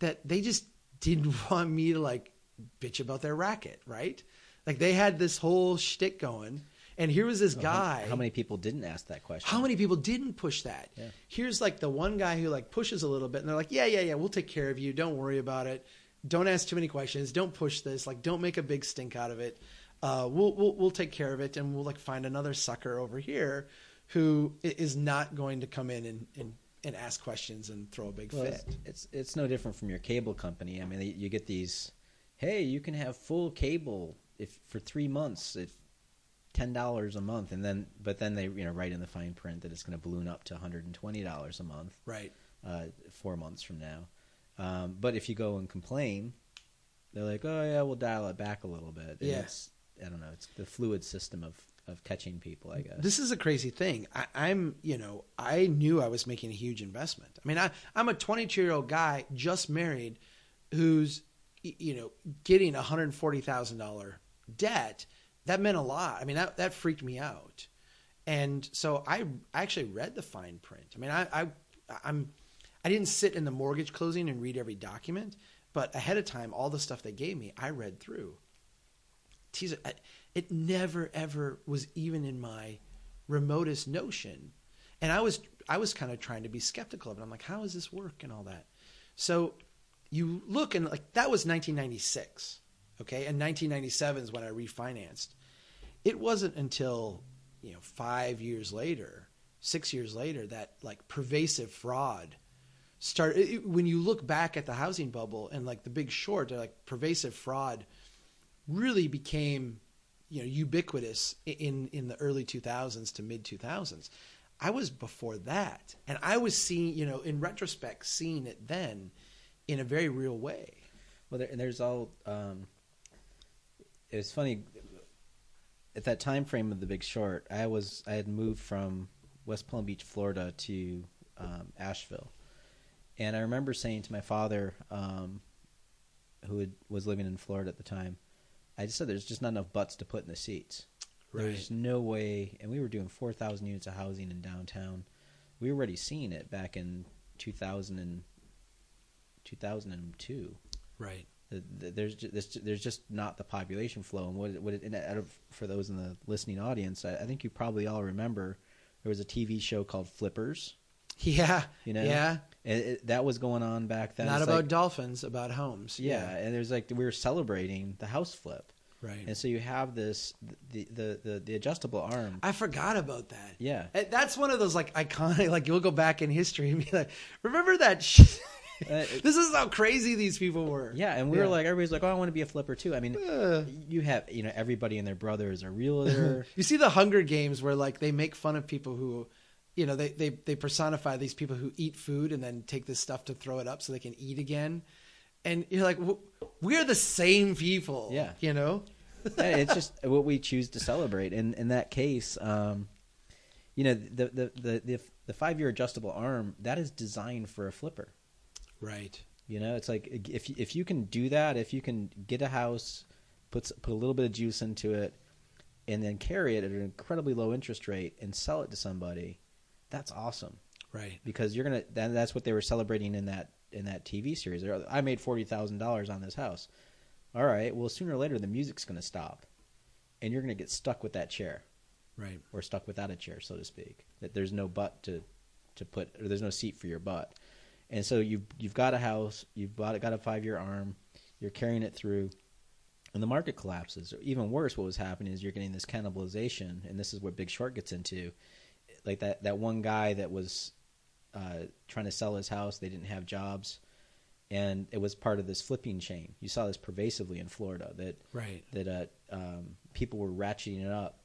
that they just didn't want me to like bitch about their racket. Right. Like, they had this whole shtick going. And here was this guy. How many people didn't ask that question? How many people didn't push that? Yeah. Here's like the one guy who like pushes a little bit, and they're like, yeah, yeah, yeah, we'll take care of you. Don't worry about it. Don't ask too many questions. Don't push this. Like, don't make a big stink out of it. Uh, we'll, we'll, we'll take care of it. And we'll like find another sucker over here who is not going to come in and, and, and ask questions and throw a big well, fit. It's, it's, it's no different from your cable company. I mean, you get these, hey, you can have full cable if for three months, if, ten dollars a month, and then but then they you know write in the fine print that it's going to balloon up to one hundred twenty dollars a month, right? Uh, four months from now. Um, but if you go and complain, they're like, oh yeah, we'll dial it back a little bit. And yeah, it's, I don't know. It's the fluid system of of catching people, I guess. This is a crazy thing. I, I'm you know I knew I was making a huge investment. I mean, I I'm a twenty-two year old guy just married, who's you know getting one hundred forty thousand dollars debt. That meant a lot. I mean, that, that freaked me out. And so I actually read the fine print. I mean, I, I, I'm, I didn't sit in the mortgage closing and read every document, but ahead of time, all the stuff they gave me, I read through. It never, ever was even in my remotest notion. And I was, I was kind of trying to be skeptical of it. I'm like, how does this work and all that? So you look and like, that was nineteen ninety-six. Okay, and nineteen ninety-seven is when I refinanced. It wasn't until, you know, five years later, six years later, that like pervasive fraud started. It, when you look back at the housing bubble and like The Big Short, like pervasive fraud really became, you know, ubiquitous in in the early two thousands to mid two thousands. I was before that, and I was seeing, you know, in retrospect, seeing it then in a very real way. Well, there, there's all. Um... It was funny at that time frame of The Big Short. I was I had moved from West Palm Beach, Florida, to um, Asheville, and I remember saying to my father, um, who had, was living in Florida at the time, I just said, "There's just not enough butts to put in the seats. Right. There's no way." And we were doing four thousand units of housing in downtown. We were already seeing it back in two thousand and two thousand and two. Right. There's just, there's just not the population flow. And what it, what it, and out of, for those in the listening audience, I, I think you probably all remember there was a T V show called Flippers. Yeah, you know, yeah, it, it, that was going on back then. Not it's about like, dolphins, about homes. Yeah, yeah. And there's like we were celebrating the house flip, right? And so you have this the the the, the adjustable arm. I forgot about that. Yeah, and that's one of those like iconic. Like you'll go back in history and be like, remember that. Sh- Uh, this is how crazy these people were. Yeah, and we yeah. were like, everybody's like, oh, I want to be a flipper too. I mean, uh, you have, you know, everybody and their brother is a realtor. You see the Hunger Games where like they make fun of people who, you know, they, they, they personify these people who eat food and then take this stuff to throw it up so they can eat again. And you're like, we're the same people. Yeah. You know? Yeah, it's just what we choose to celebrate. And in that case, um, you know, the the, the, the, the five-year adjustable arm, that is designed for a flipper. Right. You know, it's like if if you can do that, if you can get a house, put, put a little bit of juice into it, and then carry it at an incredibly low interest rate and sell it to somebody, that's awesome. Right. Because you're going to, that, that's what they were celebrating in that, in that T V series. They're, I made forty thousand dollars on this house. All right. Well, sooner or later, the music's going to stop and you're going to get stuck with that chair. Right. Or stuck without a chair, so to speak, that there's no butt to, to put, or there's no seat for your butt. And so you've, you've got a house, you've bought it, got a five-year arm, you're carrying it through, and the market collapses. Or even worse, what was happening is you're getting this cannibalization, and this is where Big Short gets into. Like that, that one guy that was uh, trying to sell his house, they didn't have jobs, and it was part of this flipping chain. You saw this pervasively in Florida, that right. that uh, um, people were ratcheting it up.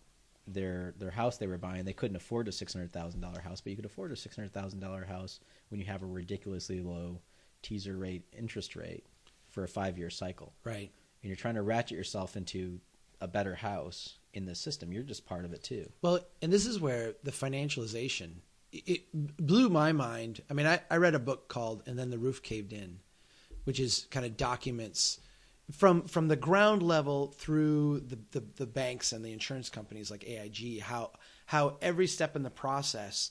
Their their house they were buying, they couldn't afford a six hundred thousand dollars house, but you could afford a six hundred thousand dollars house when you have a ridiculously low teaser rate interest rate for a five-year cycle. Right. And you're trying to ratchet yourself into a better house in this system. You're just part of it too. Well, and this is where the financialization, it blew my mind. I mean, I, I read a book called And Then the Roof Caved In, which is kind of documents From from the ground level through the, the, the banks and the insurance companies like A I G, how how every step in the process,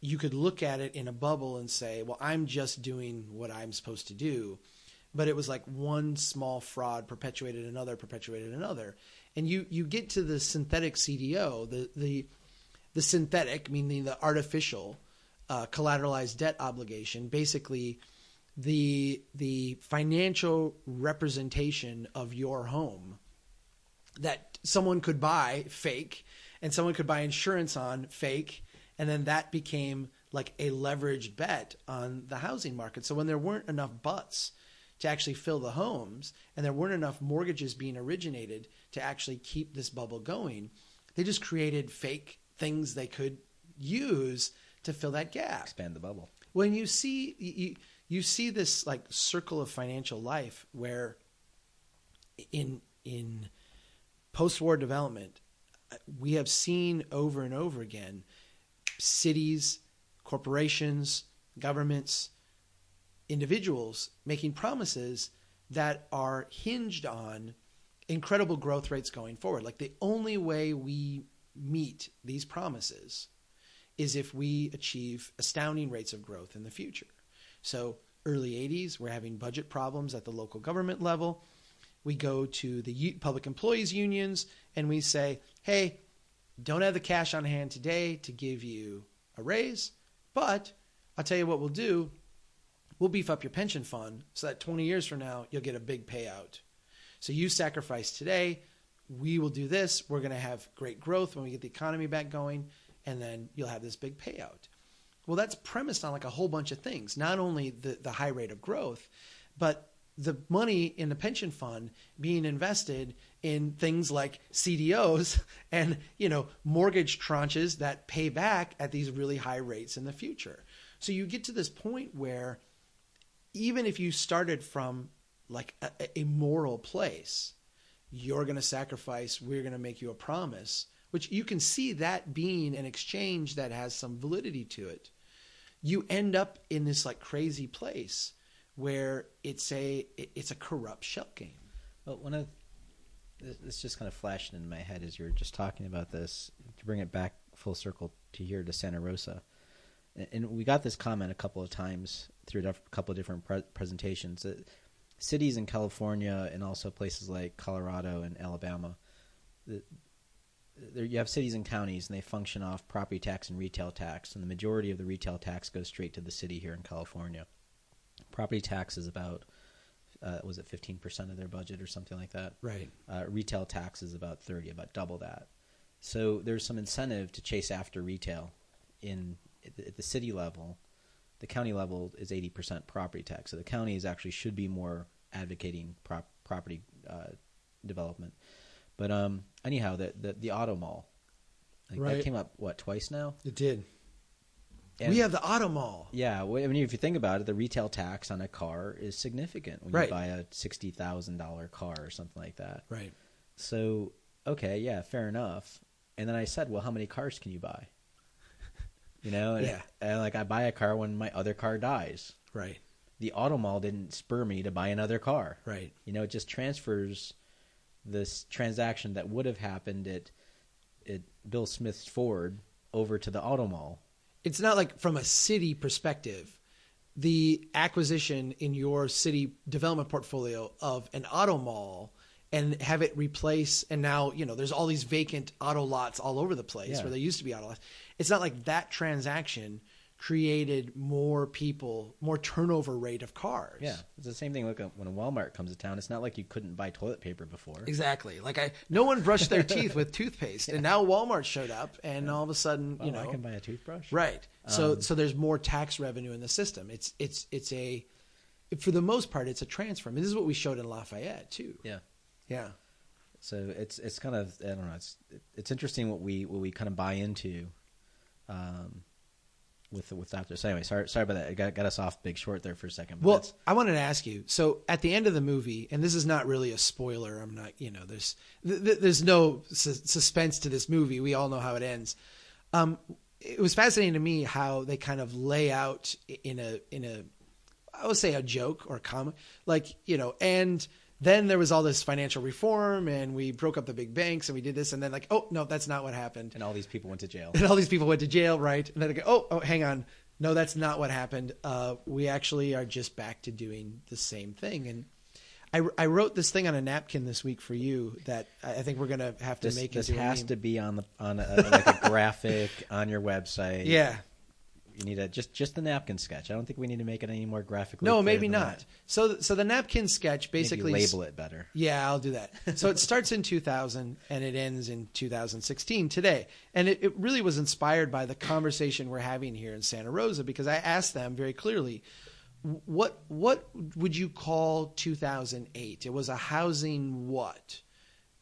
you could look at it in a bubble and say, well, I'm just doing what I'm supposed to do. But it was like one small fraud perpetuated another, perpetuated another. And you, you get to the synthetic C D O, the the, the synthetic, meaning the artificial uh, collateralized debt obligation, basically – the the financial representation of your home that someone could buy fake and someone could buy insurance on fake, and then that became like a leveraged bet on the housing market. So when there weren't enough butts to actually fill the homes and there weren't enough mortgages being originated to actually keep this bubble going, they just created fake things they could use to fill that gap. Expand the bubble. When you see... You, You see this like circle of financial life where in in post-war development, we have seen over and over again cities, corporations, governments, individuals making promises that are hinged on incredible growth rates going forward. Like the only way we meet these promises is if we achieve astounding rates of growth in the future. So early eighties, we're having budget problems at the local government level. We go to the public employees unions and we say, hey, don't have the cash on hand today to give you a raise, but I'll tell you what we'll do. We'll beef up your pension fund so that twenty years from now, you'll get a big payout. So you sacrifice today. We will do this. We're going to have great growth when we get the economy back going, and then you'll have this big payout. Well, that's premised on like a whole bunch of things, not only the, the high rate of growth, but the money in the pension fund being invested in things like C D Os and, you know, mortgage tranches that pay back at these really high rates in the future. So you get to this point where even if you started from like a, a moral place, you're going to sacrifice, we're going to make you a promise, which you can see that being an exchange that has some validity to it. You end up in this like crazy place where it's a it's a corrupt shell game. Well, one of this just kind of flashing in my head as you were just talking about this, to bring it back full circle to here to Santa Rosa, and we got this comment a couple of times through a couple of different pre- presentations. That cities in California and also places like Colorado and Alabama, the, there you have cities and counties, and they function off property tax and retail tax, and the majority of the retail tax goes straight to the city here in California. Property tax is about, uh, was it fifteen percent of their budget or something like that? Right. Uh, retail tax is about thirty, about double that. So there's some incentive to chase after retail in at the, at the city level. The county level is eighty percent property tax, so the counties actually should be more advocating prop, property uh, development. But um, anyhow, the, the the auto mall, like right. that came up what twice now. It did. And we have the auto mall. Yeah, well, I mean, if you think about it, the retail tax on a car is significant when right. you buy a sixty thousand dollar car or something like that. Right. So okay, yeah, fair enough. And then I said, well, how many cars can you buy? You know, and, yeah. and like I buy a car when my other car dies. Right. The auto mall didn't spur me to buy another car. Right. You know, it just transfers this transaction that would have happened at, at Bill Smith's Ford over to the auto mall. it's not like from a city perspective, the acquisition in your city development portfolio of an auto mall and have it replace, and now, you know, there's all these vacant auto lots all over the place yeah. where there used to be auto lots. It's not like that transaction created more people, more turnover rate of cars. Yeah, it's the same thing. Look, when a Walmart comes to town, it's not like you couldn't buy toilet paper before. Exactly. Like I, no one brushed their teeth with toothpaste, yeah. and now Walmart showed up, and yeah. all of a sudden, well, you know, I can buy a toothbrush. Right. So, um, so there's more tax revenue in the system. It's it's it's a, for the most part, it's a transfer. I mean, this is what we showed in Lafayette too. Yeah. Yeah. So it's it's kind of, I don't know, it's it's interesting what we what we kind of buy into um with with doctors. So anyway, sorry sorry about that. I got got us off Big Short there for a second. But well, that's... I wanted to ask you. So at the end of the movie, and this is not really a spoiler. I'm not, you know, there's th- there's no su- suspense to this movie. We all know how it ends. Um it was fascinating to me how they kind of lay out in a in a I would say a joke or a comment, like, you know, and then there was all this financial reform, and we broke up the big banks, and we did this, and then like, oh no, that's not what happened. And all these people went to jail. And all these people went to jail, right? And then they go, oh, oh, hang on, no, that's not what happened. Uh, we actually are just back to doing the same thing. And I, I wrote this thing on a napkin this week for you that I think we're gonna have to this, make. This has to be on the on a, like a graphic on your website. Yeah. You need a just just the napkin sketch. I don't think we need to make it any more graphically. No, maybe not. That. So so the napkin sketch basically maybe label it better. Yeah, I'll do that. So it starts in two thousand and it ends in two thousand sixteen today. And it, it really was inspired by the conversation we're having here in Santa Rosa, because I asked them very clearly, what what would you call two thousand eight? It was a housing what?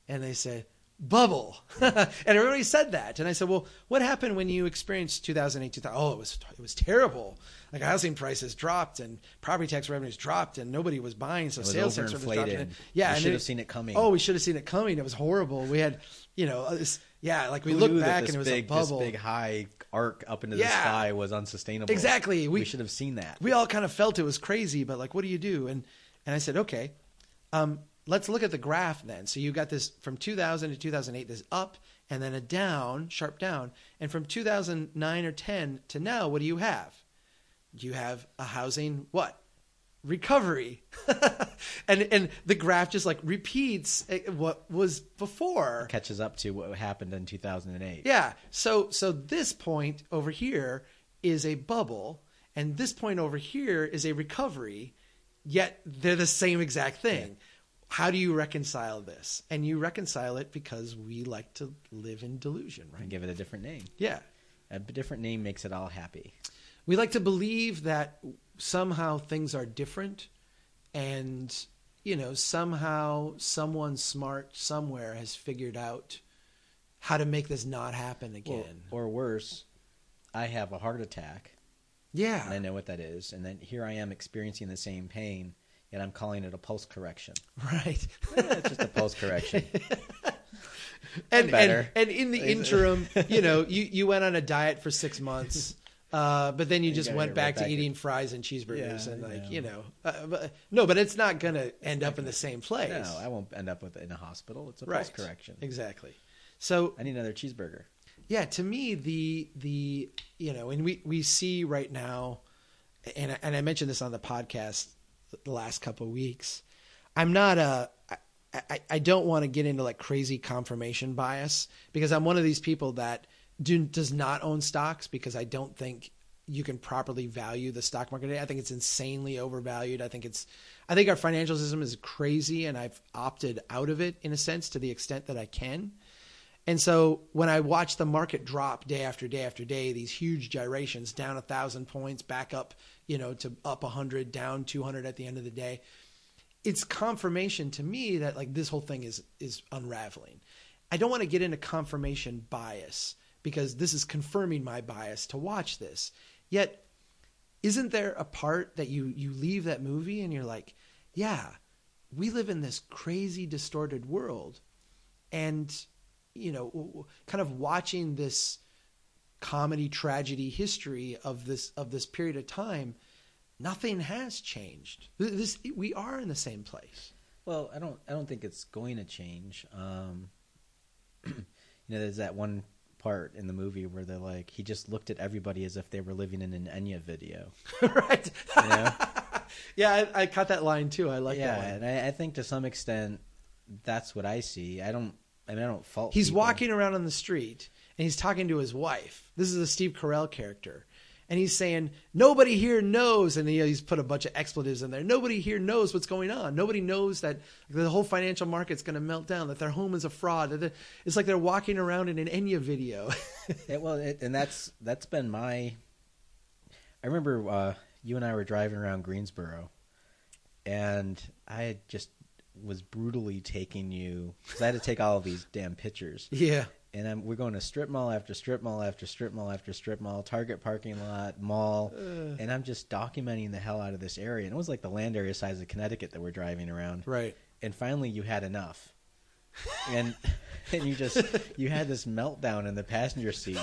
And they said bubble. And everybody said that. And I said, well, what happened when you experienced two thousand eight, two thousand? Oh, it was, it was terrible. Like housing prices dropped and property tax revenues dropped and nobody was buying. So was sales tax revenues dropped. And, yeah. We and should it, have seen it coming. Oh, we should have seen it coming. It was horrible. We had, you know, this, yeah. Like we, we looked back and it was big, a bubble. This big high arc up into the yeah. sky was unsustainable. Exactly. We, we should have seen that. We all kind of felt it was crazy, but like, what do you do? And, and I said, okay, um, let's look at the graph then. So you got this from two thousand to two thousand eight, this up and then a down, sharp down. And from two thousand nine or ten to now, what do you have? You have a housing what? Recovery. and and the graph just like repeats what was before. Catches up to what happened in two thousand eight. Yeah. So so this point over here is a bubble, and this point over here is a recovery, yet they're the same exact thing. Yeah. How do you reconcile this? And you reconcile it because we like to live in delusion, right? And give it a different name. Yeah. A different name makes it all happy. We like to believe that somehow things are different and, you know, somehow someone smart somewhere has figured out how to make this not happen again. Or, or worse, I have a heart attack. Yeah. And I know what that is. And then here I am experiencing the same pain. And I'm calling it a pulse correction. Right. Yeah, it's just a pulse correction. and, better. and and in the interim, you know, you, you went on a diet for six months, uh, but then you, you just went back right to back eating in. fries and cheeseburgers yeah, and like, yeah. you know. Uh, but, no, but it's not going to end up in the same place. No, I won't end up with in a hospital. It's a right. pulse correction. Exactly. So I need another cheeseburger. Yeah, to me, the, the you know, and we, we see right now, and I, and I mentioned this on the podcast the last couple of weeks, I'm not a, I, I don't want to get into like crazy confirmation bias, because I'm one of these people that do, does not own stocks because I don't think you can properly value the stock market today. I think it's insanely overvalued. I think it's, I think our financial system is crazy, and I've opted out of it in a sense to the extent that I can. And so when I watch the market drop day after day after day, these huge gyrations down a thousand points, back up, you know, to up a hundred, down two hundred at the end of the day, it's confirmation to me that like this whole thing is, is unraveling. I don't want to get into confirmation bias because this is confirming my bias to watch this. Yet, isn't there a part that you, you leave that movie and you're like, yeah, we live in this crazy distorted world, and you know, kind of watching this comedy tragedy history of this, of this period of time, nothing has changed. This, we are in the same place. Well, I don't, I don't think it's going to change. Um, you know, there's that one part in the movie where they're like, he just looked at everybody as if they were living in an Enya video. Right. You know? Yeah, I, I caught that line too. I like yeah, that line. Yeah, and I, I think to some extent that's what I see. I don't I mean, I don't fault He's people. Walking around on the street and he's talking to his wife. This is a Steve Carell character. And he's saying, nobody here knows. And he, he's put a bunch of expletives in there. Nobody here knows what's going on. Nobody knows that the whole financial market's going to melt down, that their home is a fraud. It's like they're walking around in an Enya video. it, well, it, and that's that's been my – I remember uh, you and I were driving around Greensboro, and I just was brutally taking you – because I had to take all of these damn pictures. Yeah. And I'm, we're going to strip mall after strip mall after strip mall after strip mall, Target parking lot, mall. Uh, and I'm just documenting the hell out of this area. And it was like the land area size of Connecticut that we're driving around. Right. And finally you had enough. And and you just, you had this meltdown in the passenger seat.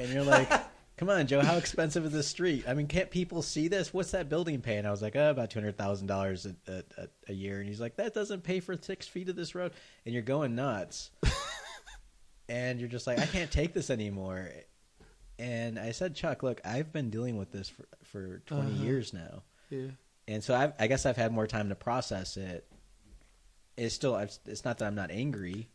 And you're like, come on, Joe, how expensive is this street? I mean, can't people see this? What's that building paying? I was like, oh, about two hundred thousand dollars a, a, a year. And he's like, that doesn't pay for six feet of this road. And you're going nuts. And you're just like, I can't take this anymore. And I said, Chuck, look, I've been dealing with this for, for twenty uh-huh. years now. Yeah. And so I've, I guess I've had more time to process it. It's still, I've, it's not that I'm not angry,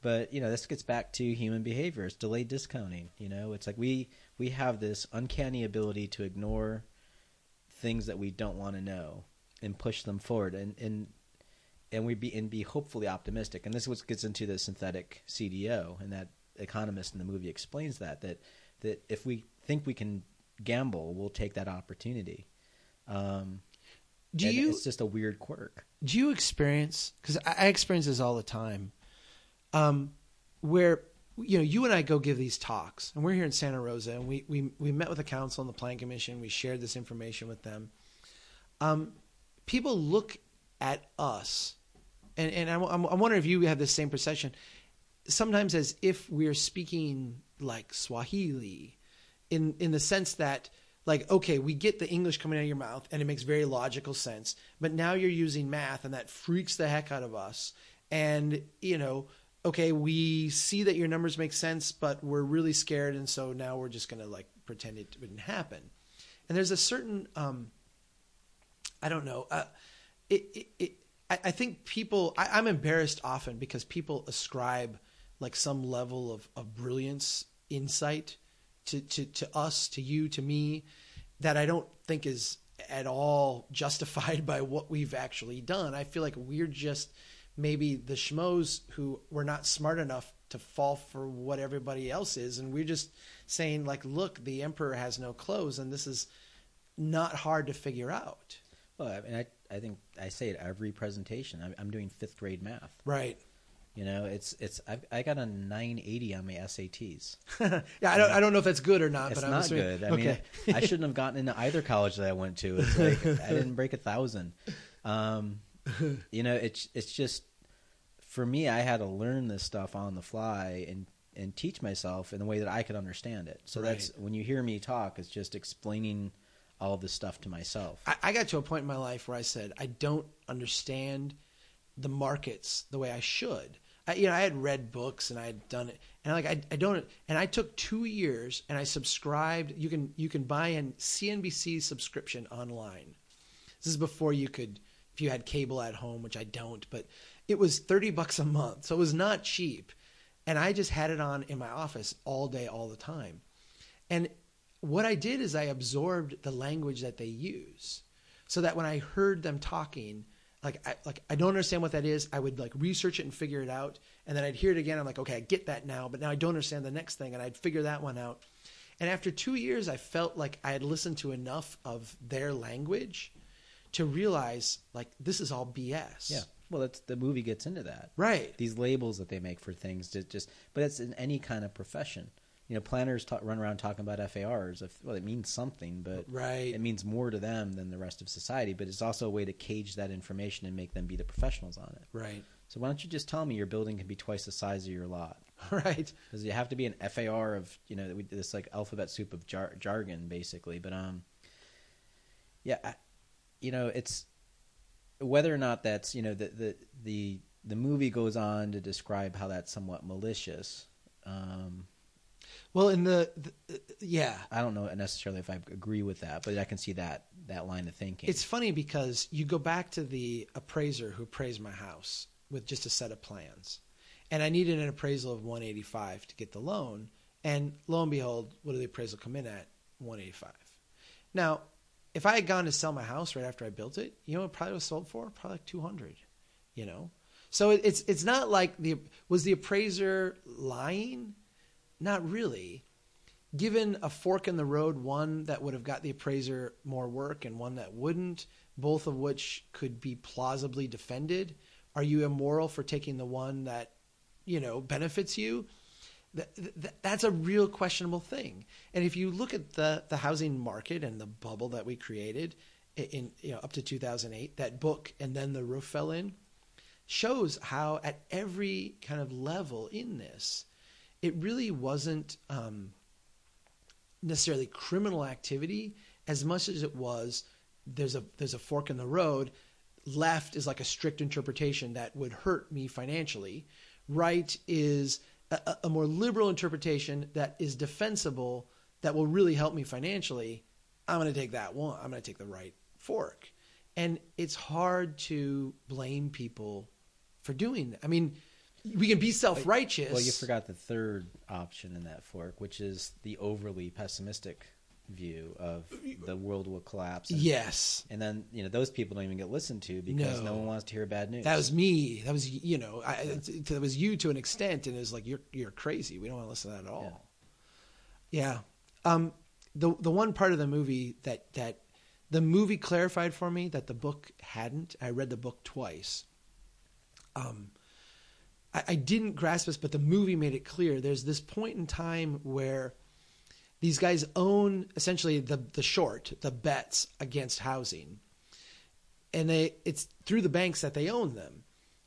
but, you know, this gets back to human behavior. It's delayed discounting. You know, it's like we, we have this uncanny ability to ignore things that we don't want to know and push them forward. And, and, And we be and be hopefully optimistic, and this is what gets into the synthetic C D O, and that economist in the movie explains that that that if we think we can gamble, we'll take that opportunity. Um, do you? It's just a weird quirk. Do you experience? Because I experience this all the time, um, where you know you and I go give these talks, and we're here in Santa Rosa, and we we we met with the council and the Plan Commission. We shared this information with them. Um, people look at us. And and I'm, I'm wondering if you have the same perception. Sometimes, as if we're speaking like Swahili, in in the sense that, like, okay, we get the English coming out of your mouth, and it makes very logical sense. But now you're using math, and that freaks the heck out of us. And you know, okay, we see that your numbers make sense, but we're really scared, and so now we're just gonna like pretend it didn't happen. And there's a certain, um, I don't know. Uh, it it. it I think people – I'm embarrassed often because people ascribe like some level of, of brilliance, insight to, to, to us, to you, to me, that I don't think is at all justified by what we've actually done. I feel like we're just maybe the schmoes who were not smart enough to fall for what everybody else is, and we're just saying like, look, the emperor has no clothes, and this is not hard to figure out. Well, I mean I – I think I say it every presentation. I'm, I'm doing fifth grade math. Right. You know, it's it's. I've, I got a nine eighty on my S A Ts. yeah, I don't. I don't know if that's good or not. It's but I'm not assuming, good. I okay. mean, I shouldn't have gotten into either college that I went to. It's like I didn't break a thousand. Um, you know, it's it's just for me. I had to learn this stuff on the fly and and teach myself in the way that I could understand it. So right. that's when you hear me talk. It's just explaining all this stuff to myself. I, I got to a point in my life where I said, I don't understand the markets the way I should. I, you know, I had read books and I had done it, and like I, I don't. And I took two years and I subscribed. You can you can buy an C N B C subscription online. This is before you could, if you had cable at home, which I don't. But it was thirty bucks a month, so it was not cheap. And I just had it on in my office all day, all the time, and. What I did is I absorbed the language that they use, so that when I heard them talking, like I, like I don't understand what that is. I would like research it and figure it out, and then I'd hear it again. I'm like, okay, I get that now, but now I don't understand the next thing, and I'd figure that one out. And after two years, I felt like I had listened to enough of their language to realize like this is all B S. Yeah. Well, that's, the movie gets into that, right? These labels that they make for things to just, but it's in any kind of profession. You know, planners talk, run around talking about F A Rs. Well, it means something, but right. it means more to them than the rest of society. But it's also a way to cage that information and make them be the professionals on it. Right. So why don't you just tell me your building can be twice the size of your lot? Right. Because you have to be an F A R of, you know, we this like alphabet soup of jar, jargon, basically. But um, yeah, I, you know, it's whether or not that's, you know, the the the the movie goes on to describe how that's somewhat malicious. Um. Well, in the, the uh, yeah, I don't know necessarily if I agree with that, but I can see that that line of thinking. It's funny because you go back to the appraiser who appraised my house with just a set of plans, and I needed an appraisal of one eighty-five to get the loan, and lo and behold, what did the appraisal come in at? one eighty-five. Now, if I had gone to sell my house right after I built it, you know what it probably was sold for? Probably like two hundred, you know? So it, it's it's not like the was the appraiser lying? Not really. Given a fork in the road, one that would have got the appraiser more work and one that wouldn't, both of which could be plausibly defended, are you immoral for taking the one that, you know, benefits you? That, that, that's a real questionable thing. And if you look at the, the housing market and the bubble that we created in, you know, up to two thousand eight, that book, And Then the Roof Fell In, shows how at every kind of level in this, it really wasn't um, necessarily criminal activity as much as it was there's a there's a fork in the road. Left is like a strict interpretation that would hurt me financially. Right is a, a more liberal interpretation that is defensible, that will really help me financially. I'm going to take that one. I'm going to take the right fork. And it's hard to blame people for doing that. I mean, we can be self-righteous. Well, you forgot the third option in that fork, which is the overly pessimistic view of the world will collapse. And, yes. And then, you know, those people don't even get listened to because no, no one wants to hear bad news. That was me. That was, you know, I, that was you to an extent. And it was like, you're, you're crazy. We don't want to listen to that at all. Yeah. yeah. Um, the, the one part of the movie that, that the movie clarified for me that the book hadn't, I read the book twice. Um, I didn't grasp this, but the movie made it clear. There's this point in time where these guys own essentially the the short, the bets against housing. And they it's through the banks that they own them.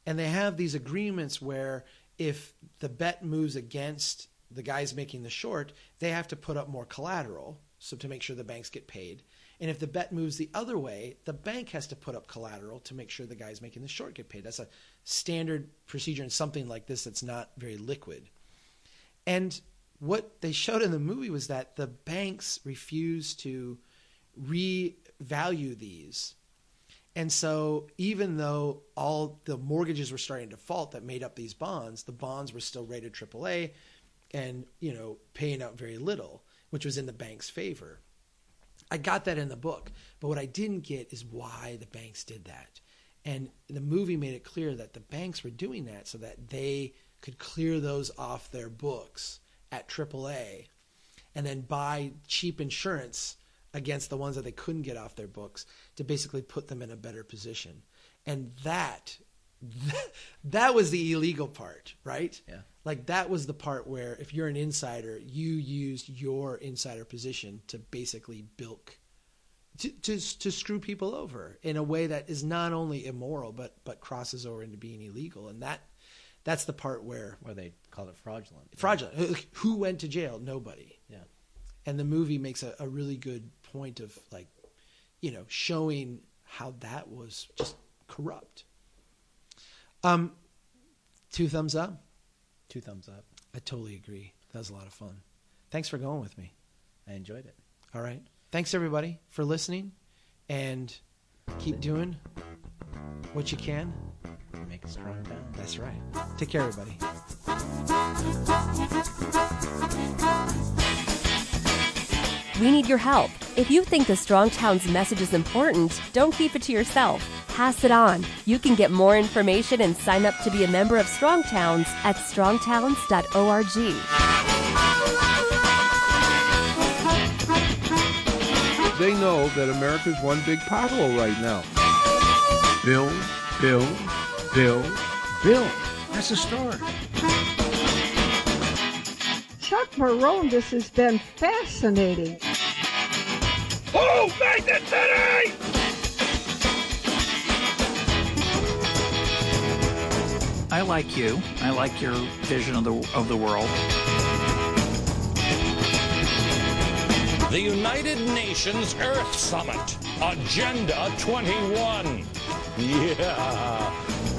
And they have these agreements where if the bet moves against the guys making the short, they have to put up more collateral so to make sure the banks get paid. And if the bet moves the other way, the bank has to put up collateral to make sure the guys making the short get paid. That's a standard procedure in something like this that's not very liquid. And what they showed in the movie was that the banks refused to revalue these. And so even though all the mortgages were starting to default that made up these bonds, the bonds were still rated triple A and, you know, paying out very little, which was in the bank's favor. I got that in the book, but what I didn't get is why the banks did that. And the movie made it clear that the banks were doing that so that they could clear those off their books at triple A and then buy cheap insurance against the ones that they couldn't get off their books to basically put them in a better position. And that, that was the illegal part, right? Yeah. Like that was the part where if you're an insider, you used your insider position to basically bilk, to, to to screw people over in a way that is not only immoral but but crosses over into being illegal. And that that's the part where where they called it fraudulent. Fraudulent. Who went to jail? Nobody. Yeah. And the movie makes a, a really good point of like, you know, showing how that was just corrupt. Um, two thumbs up. Two thumbs up. I totally agree. That was a lot of fun. Thanks for going with me. I enjoyed it. All right. Thanks, everybody, for listening. And keep doing what you can. Make a strong town. That's right. Take care, everybody. We need your help. If you think the Strong Towns message is important, don't keep it to yourself. Pass it on. You can get more information and sign up to be a member of Strong Towns at strong towns dot org. They know that America's one big pothole right now. Bill, Bill, Bill, Bill. That's the story. Chuck Marohn, this has been fascinating. Who made the city? I like you. I like your vision of the of the world. The United Nations Earth Summit, Agenda twenty-one. Yeah.